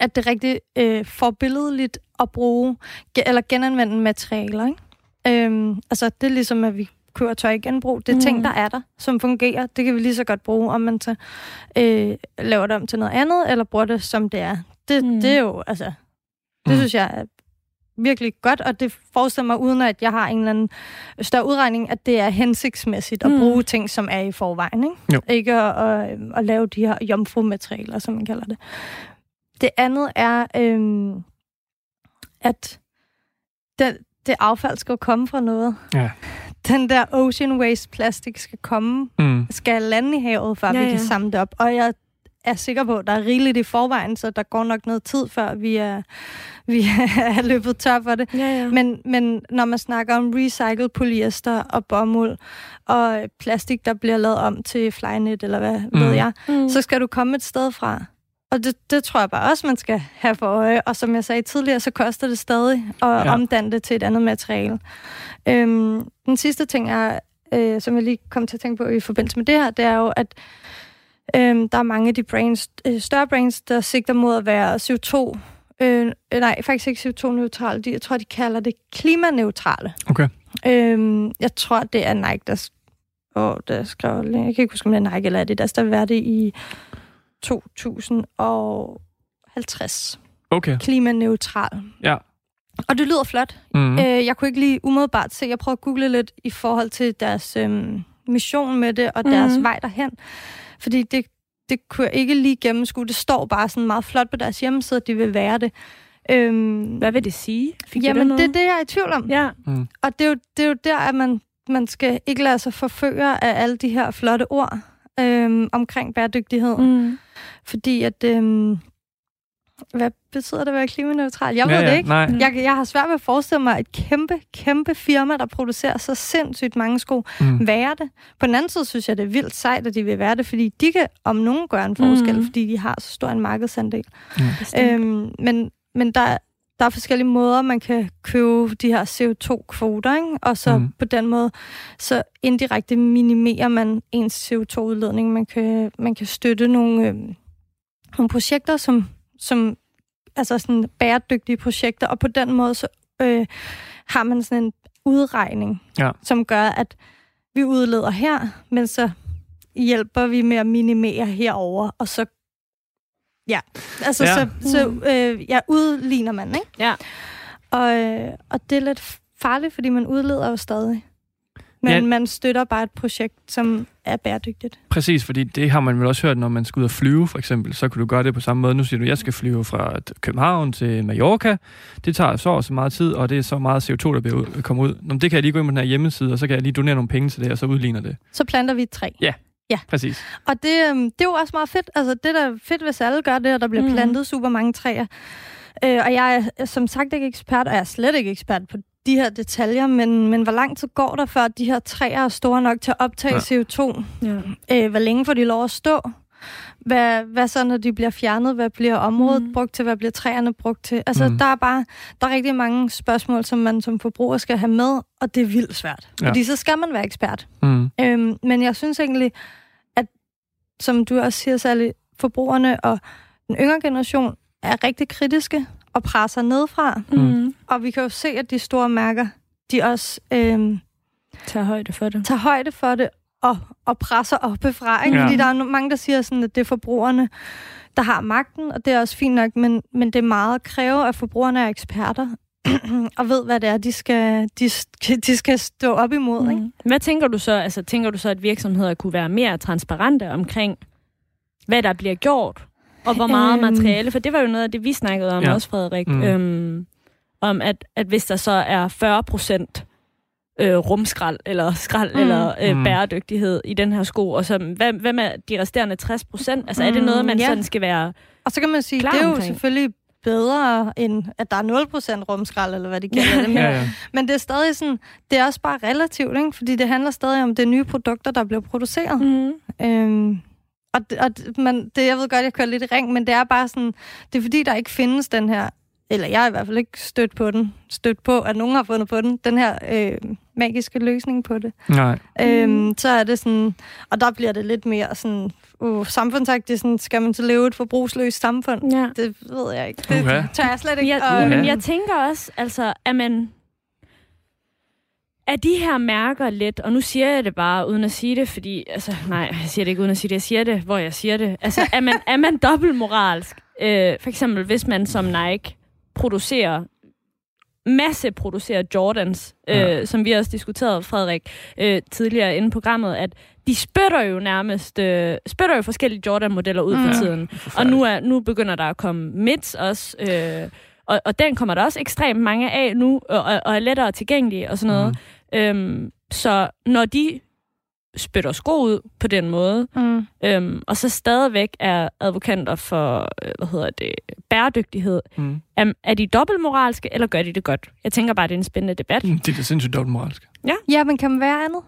at det er rigtig øh, forbilledligt at bruge, ge- eller genanvende materialer, ikke? Øhm, altså, det er ligesom, at vi kører tøj i genbrug. Det er mm. ting, der er der, som fungerer. Det kan vi lige så godt bruge, om man så, øh, laver det om til noget andet, eller bruger det, som det er. Det, mm. det er jo, altså... Det mm. synes jeg er virkelig godt, og det forestiller mig, uden at jeg har en eller anden større udregning, at det er hensigtsmæssigt at bruge mm. ting, som er i forvejen, ikke? Jo. Ikke at, at, at lave de her jomfru-materialer, som man kalder det. Det andet er, øhm, at den, det affald skal komme fra noget. Ja. Den der ocean waste plastik skal komme, mm. skal lande i havet, for at ja, vi kan ja. samle det op. Og jeg er sikker på, at der er rigeligt i forvejen, så der går nok noget tid, før vi er, vi er løbet tør for det. Ja, ja. Men, men når man snakker om recycled polyester og bomuld og plastik, der bliver lavet om til Flynet, eller hvad mm. ved jeg, mm. så skal du komme et sted fra. Og det, det tror jeg bare også, man skal have for øje. Og som jeg sagde tidligere, så koster det stadig at ja. omdanne det til et andet materiale. Øhm, den sidste ting, er, øh, som jeg lige kom til at tænke på i forbindelse med det her, det er jo, at øh, der er mange af de brands, øh, større brands, der sigter mod at være C O to... Øh, nej, faktisk ikke C O to-neutrale. De, jeg tror, de kalder det klimaneutrale. Okay. Øhm, jeg tror, det er Nike, der, åh, der skrev... Jeg kan ikke huske, om det er Nike eller Adidas, der vil være det i... to tusind og halvtreds. Okay. Klimaneutral. Ja. Og det lyder flot. Mm-hmm. Øh, jeg kunne ikke lige umiddelbart se, jeg prøver at google lidt i forhold til deres øhm, mission med det, og deres mm-hmm. vej derhen. Fordi det, det kunne jeg ikke lige gennemskue. Det står bare sådan meget flot på deres hjemmeside, at de vil være det. Øhm, Hvad vil det sige? Fik jamen, det, det er det, jeg er i tvivl om. Ja. Mm. Og det er, jo, det er jo der, at man, man skal ikke lade sig forføre af alle de her flotte ord. Øhm, omkring bæredygtighed. Mm. Fordi at... Øhm, hvad betyder det at være klimaneutral? Jeg ved ja, ja, det ikke. Jeg, jeg har svært ved at forestille mig et kæmpe, kæmpe firma, der producerer så sindssygt mange sko, mm. være det. På den anden side synes jeg, det er vildt sejt, at de vil være det, fordi de kan om nogen gøre en forskel, mm. fordi de har så stor en markedsandel. Mm. Øhm, men men der, der er forskellige måder, man kan købe de her C O to-kvoter, ikke? Og så mm. på den måde, så indirekte minimerer man ens C O to-udledning. Man kan, man kan støtte nogle, øh, nogle projekter, som, som altså sådan bæredygtige projekter, og på den måde, så øh, har man sådan en udregning, ja. som gør, at vi udleder her, men så hjælper vi med at minimere herover, og så ja, altså ja. så, så øh, ja, udligner man, ikke? Ja. Og, øh, og det er lidt farligt, fordi man udleder jo stadig. Men ja. man støtter bare et projekt, som er bæredygtigt. Præcis, fordi det har man vel også hørt, når man skal ud og flyve, for eksempel. Så kan du gøre det på samme måde. Nu siger du, at jeg skal flyve fra København til Mallorca. Det tager så så meget tid, og det er så meget C O to, der bliver ud, kommer ud. Nå, det kan jeg lige gå ind på den her hjemmeside, og så kan jeg lige donere nogle penge til det, og så udligner det. Så planter vi et træ. Ja, Ja, præcis. Og det, det er jo også meget fedt. Altså, det der fedt, hvis alle gør det, og der bliver mm. plantet super mange træer. Øh, og jeg er som sagt ikke ekspert, og jeg er slet ikke ekspert på de her detaljer, men, men hvor lang tid går der, før de her træer er store nok til at optage ja. C O to? Ja. Øh, hvor længe får de lov at stå? Hvad, hvad så, når de bliver fjernet? Hvad bliver området mm. brugt til? Hvad bliver træerne brugt til? Altså, mm. der er bare der er rigtig mange spørgsmål, som man som forbruger skal have med, og det er vildt svært. Ja. Fordi så skal man være ekspert. Mm. Øhm, men jeg synes egentlig, at som du også siger, særlig forbrugerne og den yngre generation er rigtig kritiske og presser nedfra. Mm. Og vi kan jo se, at de store mærker, de også øhm, tager højde for det. Tager højde for det. Og, og presser oppefra, ikke? Ja. Fordi der er mange, der siger sådan, at det er forbrugerne, der har magten, og det er også fint nok, men, men det er meget at kræve, at forbrugerne er eksperter, og ved, hvad det er, de skal, de, de skal stå op imod, ikke? Mm. Hvad tænker du så, altså tænker du så, at virksomheder kunne være mere transparente omkring, hvad der bliver gjort, og hvor meget øhm. materiale, for det var jo noget af det, vi snakkede om ja. også, Frederik, mm. øhm, om at, at hvis der så er fyrre procent Øh, rumskrald, eller skrald, mm. eller øh, mm. bæredygtighed i den her sko, og så hvem, hvem er de resterende tres procent? Altså, mm. er det noget, man yeah. sådan skal være og så kan man sige, det er jo omkring. Selvfølgelig bedre, end at der er nul procent rumskrald, eller hvad de kalder det. Men, ja, ja. men det er stadig sådan, det er også bare relativt, ikke? Fordi det handler stadig om, det nye produkter, der bliver produceret. Mm. Øhm, og og man, det, jeg ved godt, jeg kører lidt i ring, men det er bare sådan, det er fordi, der ikke findes den her eller jeg er i hvert fald ikke stødt på den, stødt på, at nogen har fundet på den, den her øh, magiske løsning på det. Nej. Øhm, så er det sådan, og der bliver det lidt mere sådan, uh, samfundsagtigt, sådan, skal man så leve et forbrugsløst samfund? Ja. Det ved jeg ikke. Det okay. tør jeg slet ikke. Jeg, men jeg tænker også, altså, at man, er de her mærker lidt, og nu siger jeg det bare uden at sige det, fordi, altså, nej, jeg siger det ikke uden at sige det, jeg siger det, hvor jeg siger det. Altså, er man, er man dobbeltmoralsk? Øh, for eksempel, hvis man som Nike producerer, masse producerer Jordans, øh, ja. som vi også diskuterede, Frederik, øh, tidligere inde i programmet, at de spytter jo nærmest, øh, spytter jo forskellige Jordan-modeller ud mm. for tiden. Ja, og nu, er, nu begynder der at komme mids også, øh, og, og den kommer der også ekstremt mange af nu, og, og er lettere tilgængelige og sådan noget. Mm. Øhm, så når de spytter sko ud på den måde, mm. øhm, og så stadigvæk er advokanter for, hvad hedder det, bæredygtighed. Mm. Um, er de dobbeltmoralske, eller gør de det godt? Jeg tænker bare, det er en spændende debat. Mm, det er da sindssygt dobbeltmoralske. Ja. ja, men kan man være andet?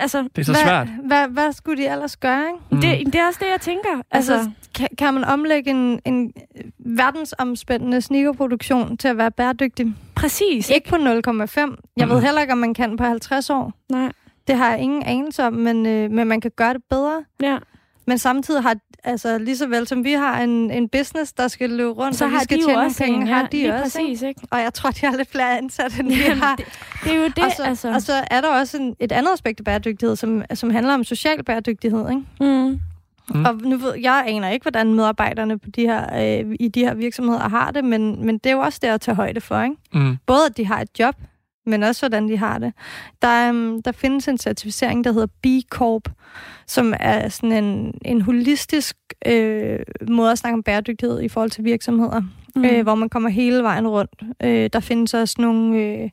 Altså, det er så hvad, svært. Hvad, hvad skulle de ellers gøre, ikke? Mm. Det, det er også det, jeg tænker. Altså, altså kan, kan man omlægge en, en verdensomspændende sneakerproduktion til at være bæredygtig? Præcis. Ikke på nul komma fem. Jeg mm. ved heller ikke, om man kan på halvtreds år. Nej. Det har jeg ingen anelse om, men, øh, men man kan gøre det bedre. Ja. Men samtidig har, altså lige så vel som vi har en, en business, der skal løbe rundt, så og vi skal tjene nogle penge, ja, har de også. Præcis, ikke? Og jeg tror, de har lidt flere ansatte, end Jamen, vi har. Det, det er jo det, og så, altså. Og så er der også en, et andet aspekt af bæredygtighed, som, som handler om social bæredygtighed, ikke? Mm. Mm. Og nu ved jeg aner ikke, hvordan medarbejderne på de her, øh, i de her virksomheder har det, men, men det er jo også det at tage højde for, ikke? Mm. Både at de har et job, men også hvordan de har det. Der, um, der findes en certificering, der hedder B Corp, som er sådan en, en holistisk øh, måde at snakke om bæredygtighed i forhold til virksomheder, mm. øh, hvor man kommer hele vejen rundt. Øh, der findes også nogle, øh,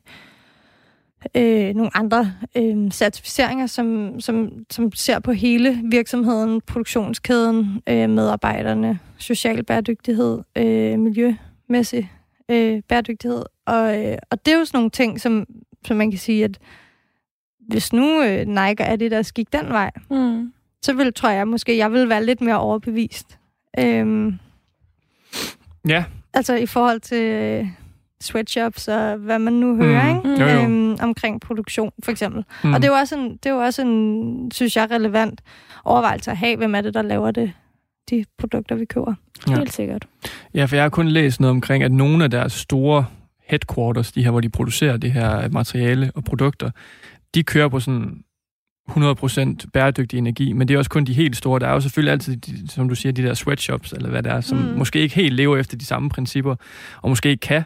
øh, nogle andre øh, certificeringer, som, som, som ser på hele virksomheden, produktionskæden, øh, medarbejderne, social bæredygtighed, øh, miljømæssig øh, bæredygtighed. Og, øh, og det er jo sådan nogle ting, som, som man kan sige, at hvis nu øh, Nike og Adidas gik den vej, mm. så vil, tror jeg måske, jeg vil være lidt mere overbevist. Øhm, ja. Altså i forhold til øh, sweatshops og hvad man nu hører, mm. ikke? Jo, jo. Øhm, omkring produktion, for eksempel. Mm. Og det er jo også en, det er jo også en, synes jeg, relevant overvejelse at have, hvem er det, der laver det, de produkter, vi køber. Ja. Helt sikkert. Ja, for jeg har kun læst noget omkring, at nogle af deres store headquarters, de her, hvor de producerer det her materiale og produkter, de kører på sådan hundrede procent bæredygtig energi, men det er også kun de helt store. Der er jo selvfølgelig altid, de, som du siger, de der sweatshops, eller hvad det er, som mm. måske ikke helt lever efter de samme principper, og måske ikke kan.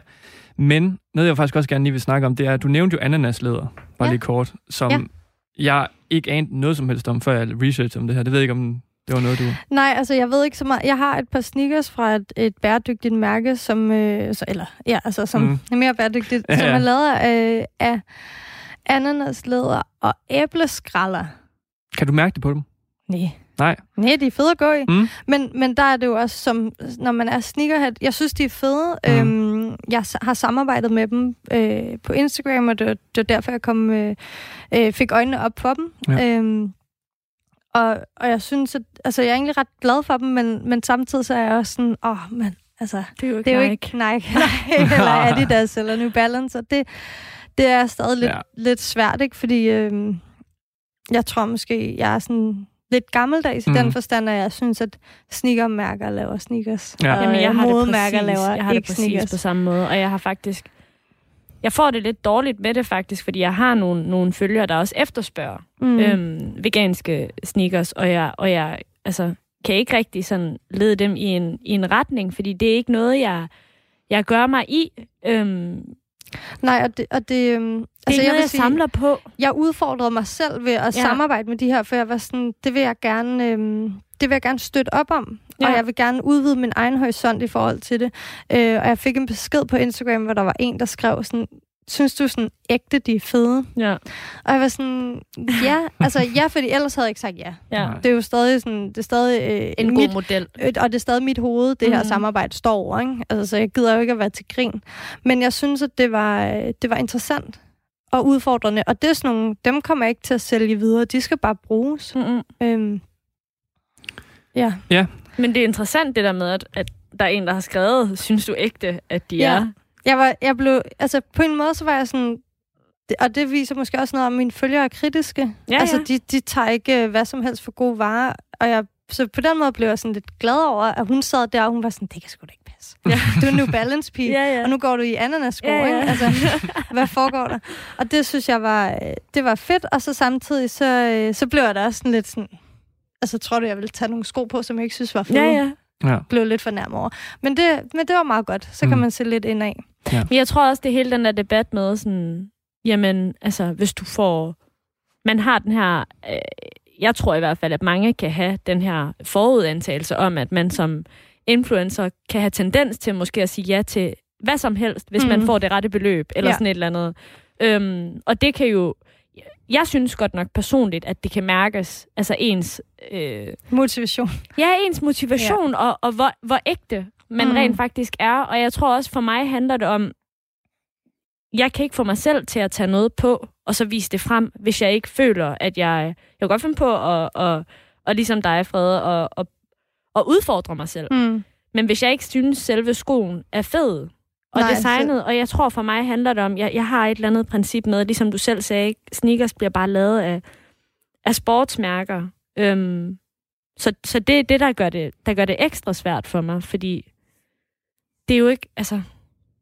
Men noget, jeg faktisk også gerne lige vil snakke om, det er, at du nævnte jo ananasleder, bare ja. lige kort, som ja. jeg ikke anede noget som helst om, før jeg researchede om det her. Det ved jeg ikke, om det var noget, du... Nej, altså jeg ved ikke så meget. Jeg har et par sneakers fra et, et bæredygtigt mærke, som øh, så, eller ja, altså som mm. er mere bæredygtigt, ja, som er lavet øh, af ananasleder og æbleskralder. Kan du mærke det på dem? Nej. Nej. Nej, de er fede at gå i. Mm. Men, men der er det jo også som, når man er sneakerhead, jeg synes, de er fede. Mm. Øhm, jeg har samarbejdet med dem øh, på Instagram, og det var, det var derfor, jeg kom, øh, fik øjnene op for dem. Ja. Øhm, og, og jeg synes, at altså, jeg er egentlig ret glad for dem, men, men samtidig så er jeg også sådan, åh, oh, mand, altså, det er jo ikke, det er jo ikke Nike. Nike. Nej, eller Adidas, eller New Balance, og det, det er stadig lidt, ja. lidt svært, ikke? Fordi øh, jeg tror måske, jeg er sådan lidt gammeldags i mm. den forstand, at jeg synes, at sneakermærker laver sneakers. Ja. Jamen, jeg har modemærker det præcis, laver jeg har ikke det sneakers på samme måde, og jeg har faktisk... Jeg får det lidt dårligt med det faktisk, fordi jeg har nogle, nogle følgere, der også efterspørger mm. øhm, veganske sneakers, og jeg, og jeg altså, kan ikke rigtig sådan lede dem i en, i en retning, fordi det er ikke noget, jeg, jeg gør mig i. Øhm, Nej, og det... Og det øhm altså, det er noget, jeg, vil sige, jeg samler på. Jeg udfordrede mig selv ved at ja. samarbejde med de her, for jeg var sådan, det vil jeg gerne, øhm, det vil jeg gerne støtte op om, ja. og jeg vil gerne udvide min egen horisont i forhold til det. Øh, og jeg fik en besked på Instagram, hvor der var en, der skrev sådan, synes du sådan ægte, de er fede? Ja. Og jeg var sådan, ja, altså ja, fordi ellers havde jeg ikke sagt ja. ja. Det er jo stadig sådan, det er stadig øh, en god model. Øh, og det er stadig mit hoved, det mm-hmm. her samarbejde står over, ikke? Altså, så jeg gider jo ikke at være til grin. Men jeg synes, at det var, øh, det var interessant og udfordrende, og det er sådan nogle, dem kommer ikke til at sælge videre, de skal bare bruges. Mm-hmm. Øhm, ja. ja. Men det er interessant det der med, at, at der er en, der har skrevet, synes du ægte, at de ja. er? Jeg var, jeg blev, altså på en måde, så var jeg sådan, og det viser måske også noget om, at mine følgere er kritiske. Ja, altså ja. De, de tager ikke hvad som helst for gode varer, og jeg, så på den måde blev jeg sådan lidt glad over, at hun sad der, og hun var sådan, det kan sgu da ikke passe. Ja. Du er en New Balance-pige, ja, ja. og nu går du i ananas-sko, ja, ja. ikke? Altså, hvad foregår der? Og det synes jeg var, det var fedt, og så samtidig, så, så blev jeg da også sådan lidt sådan, altså tror du, jeg ville tage nogle sko på, som jeg ikke synes var fede? Ja, ja. Ja. Blev lidt fornærmet over. Men det, men det var meget godt, så mm. kan man se lidt indad. Ja. Men jeg tror også, det hele den der debat med sådan, jamen, altså, hvis du får, man har den her... Øh, jeg tror i hvert fald, at mange kan have den her forudantagelse om, at man som influencer kan have tendens til måske at sige ja til hvad som helst, hvis mm. man får det rette beløb, eller ja. sådan et eller andet. Øhm, og det kan jo... Jeg synes godt nok personligt, at det kan mærkes, altså ens... Øh, motivation. Ja, ens motivation, ja. og, og hvor, hvor ægte man mm. rent faktisk er. Og jeg tror også, for mig handler det om, jeg kan ikke få mig selv til at tage noget på, og så vise det frem, hvis jeg ikke føler, at jeg... Jeg kan godt finde på at, og, og ligesom dig, Frede, og, og, og udfordre mig selv. Mm. Men hvis jeg ikke synes, selve skoen er fed og Nej, designet, så... og jeg tror for mig handler det om, jeg, jeg har et eller andet princip med, ligesom du selv sagde, sneakers bliver bare lavet af, af sportsmærker. Øhm, så, så det er det, der gør det, der gør det ekstra svært for mig, fordi det er jo ikke... altså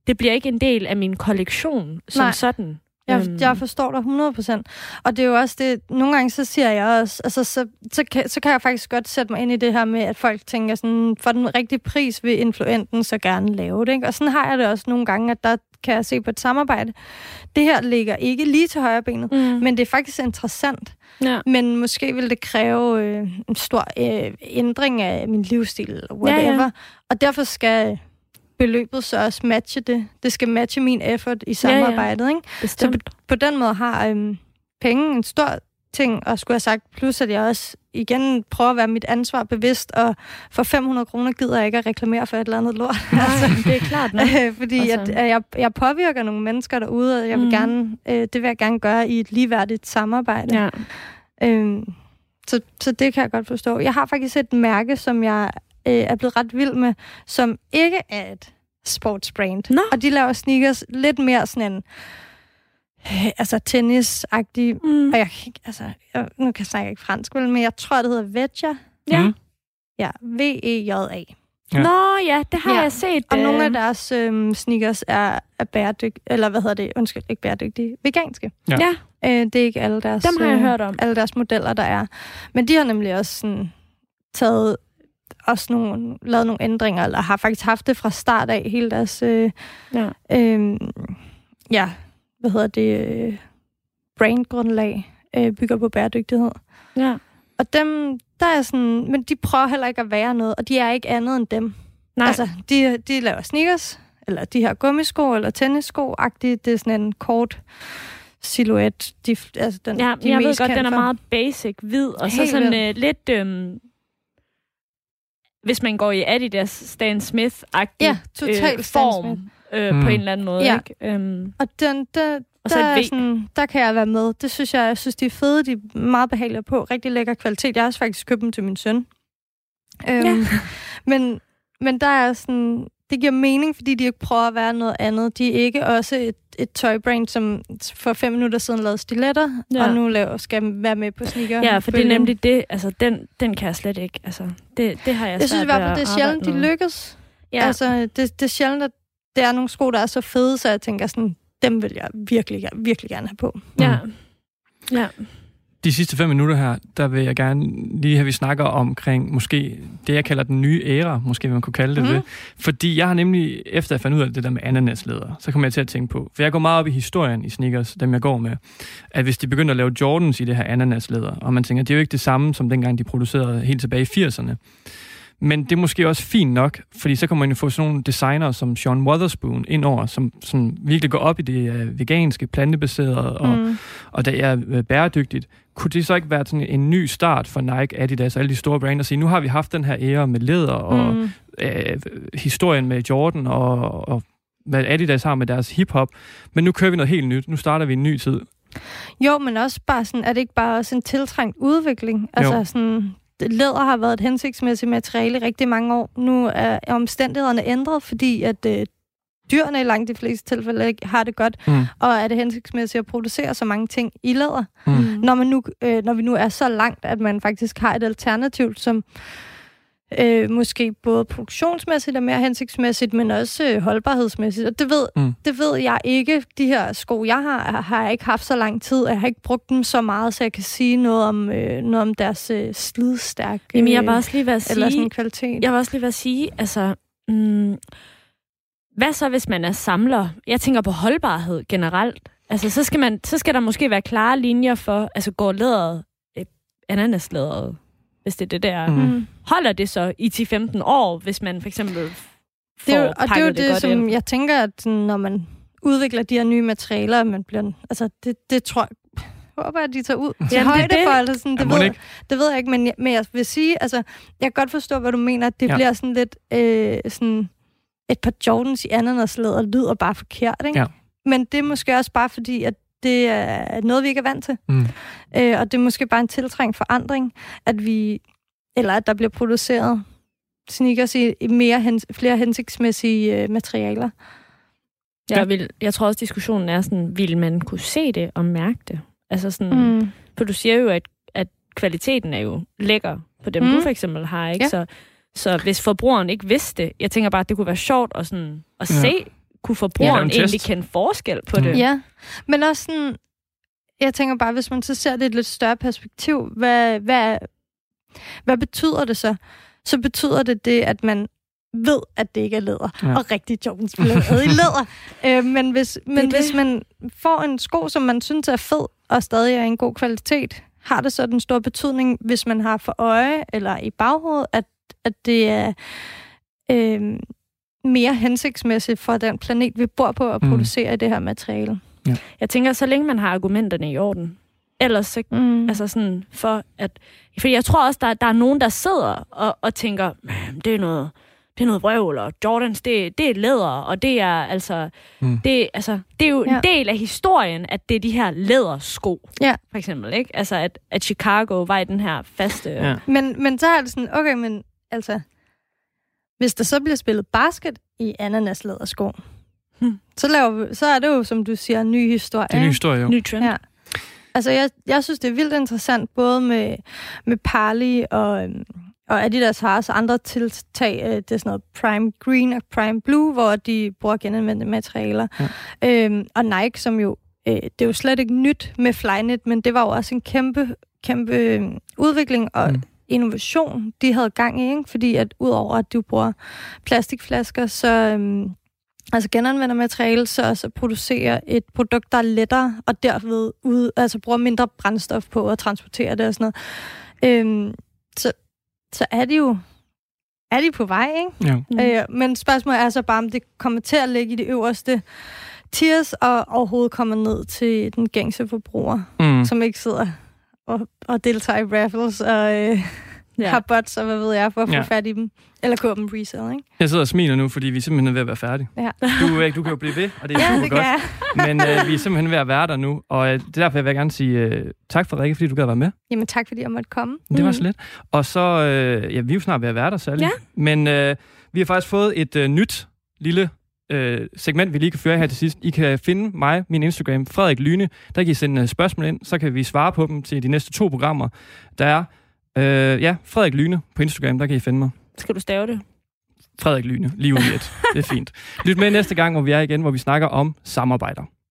det bliver ikke en del af min kollektion som Nej. sådan. Jeg, jeg forstår dig hundrede procent. Og det er jo også det, nogle gange så siger jeg også, altså så, så, kan, så kan jeg faktisk godt sætte mig ind i det her med, at folk tænker sådan, for den rigtige pris vil influenten så gerne lave det, ikke? Og sådan har jeg det også nogle gange, at der kan jeg se på et samarbejde. Det her ligger ikke lige til højre benet, mm. men det er faktisk interessant. Ja. Men måske vil det kræve øh, en stor øh, ændring af min livsstil, eller whatever. Ja, ja. Og derfor skal... beløbet så også matche det. Det skal matche min effort i samarbejdet, ja, ja. ikke? Så på, på den måde har øhm, penge en stor ting, og skulle have sagt, plus at jeg også igen prøver at være mit ansvar bevidst, og for fem hundrede kroner gider jeg ikke at reklamere for et eller andet lort. Nej, altså, det er klart, nej. Fordi at, at jeg, jeg påvirker nogle mennesker derude, og jeg vil mm. gerne, øh, det vil jeg gerne gøre i et ligeværdigt samarbejde. Ja. Øhm, så, så det kan jeg godt forstå. Jeg har faktisk et mærke, som jeg er blevet ret vild med, som ikke er et sportsbrand. No. Og de laver sneakers lidt mere sådan en øh, altså tennis-agtig. Mm. Og jeg, altså, jeg, nu kan jeg snakke ikke fransk, men jeg tror, det hedder Veja. Ja. Mm. Ja, V E J A. Ja. Nå ja, det har ja. jeg set. Og øh... nogle af deres øh, sneakers er, er bæredygtige, eller hvad hedder det? Undskyld, ikke bæredygtige. Veganske. Ja. ja. Øh, det er ikke alle deres, Dem har jeg øh, hørt om. alle deres modeller, der er. Men de har nemlig også sådan, taget også nogle, lavet nogle ændringer, eller har faktisk haft det fra start af, hele deres, øh, ja. Øh, ja, hvad hedder det, øh, brandgrundlag, øh, bygger på bæredygtighed. Ja. Og dem, der er sådan, men de prøver heller ikke at være noget, og de er ikke andet end dem. Nej. Altså, de, de laver sneakers, eller de her gummisko, eller tennissko-agtigt, det er sådan en kort silhuet. De, altså den, ja, de jeg ved godt, den er meget basic, hvid, og helt så sådan øh, lidt... Øh, hvis man går i Adidas Stan Smith-agtig ja, øh, form Stan Smith. øh, mm. på en eller anden måde. Ja. Ikke? Um, og den, der, og så der, er sådan, der kan jeg være med. Det synes jeg, jeg synes, de er fede. De er meget behagelige på. Rigtig lækker kvalitet. Jeg har også faktisk købt dem til min søn. Øhm, ja. men, men der er sådan... Det giver mening, fordi de ikke prøver at være noget andet. De er ikke også et, et tøjbrand, som for fem minutter siden lavede stiletter, ja. og nu laver, skal være med på sneaker. Ja, for det er nemlig det. Altså, den, den kan jeg slet ikke. Altså, det, det har jeg, jeg synes i hvert fald, det er sjældent, de lykkes. Ja. Altså, det, det er sjældent, at der er nogle sko, der er så fede, så jeg tænker sådan, dem vil jeg virkelig, virkelig gerne have på. Ja. Ja. De sidste fem minutter her, der vil jeg gerne lige have, vi snakker omkring måske det, jeg kalder den nye æra, måske man kunne kalde det mm. det. Fordi jeg har nemlig, efter jeg fandt ud af det der med ananasleder, så kom jeg til at tænke på, for jeg går meget op i historien i sneakers, dem jeg går med, at hvis de begynder at lave Jordans i det her ananasleder, og man tænker, det er jo ikke det samme, som dengang de producerede helt tilbage i firserne. Men det er måske også fint nok, fordi så kan man jo få sådan nogle designer som John Wotherspoon ind over, som, som virkelig går op i det uh, veganske, plantebaserede, og, mm. og det er uh, bæredygtigt. Kunne det så ikke være sådan en ny start for Nike, Adidas og alle de store brands og sige, nu har vi haft den her ære med læder og mm. øh, historien med Jordan og, og hvad Adidas har med deres hiphop, men nu kører vi noget helt nyt, nu starter vi en ny tid. Jo, men også bare sådan, er det ikke bare også en tiltrængt udvikling? Altså jo. Sådan... Læder har været et hensigtsmæssigt materiale i rigtig mange år. Nu er omstændighederne ændret, fordi at øh, dyrene i langt de fleste tilfælde har det godt, mm. og er det hensigtsmæssigt at producere så mange ting i læder. Mm. Når, man nu, øh, når vi nu er så langt, at man faktisk har et alternativ, som øh, måske både produktionsmæssigt og mere hensigtsmæssigt, men også øh, holdbarhedsmæssigt. Og det ved, mm. det ved jeg ikke. De her sko, jeg har, har jeg ikke haft så lang tid, og jeg har ikke brugt dem så meget, så jeg kan sige noget om, øh, noget om deres øh, slidstærke øh, Jamen, jeg var også lige ved at sige, eller sådan kvalitet. Jeg var også lige ved at sige, altså... Mm, hvad så, hvis man er samler? Jeg tænker på holdbarhed generelt. Altså, så skal, man, så skal der måske være klare linjer for, altså går læderet, øh, ananaslæderet, hvis det er det der. Mm. Holder det så i ti til femten år, hvis man for eksempel får det jo, og det, er jo det, det som ind? Jeg tænker, at når man udvikler de her nye materialer, man bliver, altså det, det tror jeg, håber jeg, at de tager ud til Jamen, højde det. For, eller sådan, det, ved, det ved jeg ikke, men jeg, men jeg vil sige, altså, jeg kan godt forstå, hvad du mener, at det ja. Bliver sådan lidt, øh, sådan et par Jordans i ananaslæder lyder bare forkert, ikke? Ja. Men det er måske også bare fordi, at det er noget, vi ikke er vant til. Mm. Øh, og det er måske bare en tiltrængt forandring, at vi, eller at der bliver produceret sneakers i mere hens, flere hensigtsmæssige øh, materialer. Ja. Jeg, vil, jeg tror også, diskussionen er sådan, vil man kunne se det og mærke det? Altså sådan, mm. for du siger jo, at, at kvaliteten er jo lækker på dem, mm. du for eksempel har, ikke? Ja. Så, så hvis forbrugeren ikke vidste, jeg tænker bare, at det kunne være sjovt at, sådan, at ja. se, kunne forbrugeren ja, egentlig kende forskel på mm. det. Ja, men også sådan, jeg tænker bare, hvis man så ser det i et lidt større perspektiv, hvad, hvad, hvad betyder det så? Så betyder det det, at man ved, at det ikke er læder, ja. Og rigtig Jordans bliver i læder. Øh, men hvis, men hvis man får en sko, som man synes er fed, og stadig er en god kvalitet, har det så den store betydning, hvis man har for øje, eller i baghovedet, at, at det er... Øh, mere hensigtsmæssigt for den planet, vi bor på, at producere mm. i det her materiale. Ja. Jeg tænker, så længe man har argumenterne i orden, ellers så, mm. altså sådan, for at... Fordi jeg tror også, der, der er nogen, der sidder og, og tænker, det er noget det er noget vrøvl, og Jordans, det, det er læder, og det er altså... Mm. Det, altså det er jo ja. En del af historien, at det er de her lædersko, ja. For eksempel, ikke? Altså, at, at Chicago var i den her faste... Ja. Men, men så er det sådan, okay, men altså... Hvis der så bliver spillet basket i ananaslædersko, hmm. så, laver, så er det jo, som du siger, en ny historie. Det er en ny historie, jo. Ny trend. Ja. Altså, jeg, jeg synes, det er vildt interessant, både med, med Parley og, og Adidas har også andre tiltag. Det er sådan noget Prime Green og Prime Blue, hvor de bruger genanvendte materialer. Ja. Øhm, og Nike, som jo, øh, det er jo slet ikke nyt med Flynet, men det var jo også en kæmpe, kæmpe øh, udvikling og... Hmm. innovation, de havde gang i, ikke? Fordi at udover at du bruger plastikflasker, så øhm, altså genanvender materiale, så også producerer et produkt, der er lettere, og derved ud, altså bruger mindre brændstof på at transportere det og sådan noget. Øhm, så, så er de jo er de på vej, ikke? Ja. Øh, men spørgsmålet er så bare, om det kommer til at ligge i det øverste tiers og overhovedet kommer ned til den gængse forbruger, mm. som ikke sidder og, og deltager i raffles og øh, ja. har bots og hvad ved jeg, for at få ja. fat i dem. Eller køber dem resell, ikke? Jeg sidder og smiler nu, fordi vi er simpelthen ved at være færdige. Ja. Du, du kan jo blive ved, og det er ja, super det godt. Men øh, vi er simpelthen ved at være der nu, og øh, det er derfor, jeg vil gerne sige øh, tak, Frederikke, fordi du gad være med. Jamen tak, fordi jeg måtte komme. Det mm. var så lidt. Og så, øh, ja, vi er jo snart ved at være der, særlig. Ja. Men øh, vi har faktisk fået et øh, nyt lille segment, vi lige kan føre her til sidst. I kan finde mig, min Instagram, Frederik Lyne. Der kan I sende spørgsmål ind, så kan vi svare på dem til de næste to programmer. Der er, øh, ja, Frederik Lyne på Instagram, der kan I finde mig. Skal du stave det? Frederik Lyne, lige ude i et. Det er fint. Lyt med næste gang, hvor vi er igen, hvor vi snakker om samarbejder.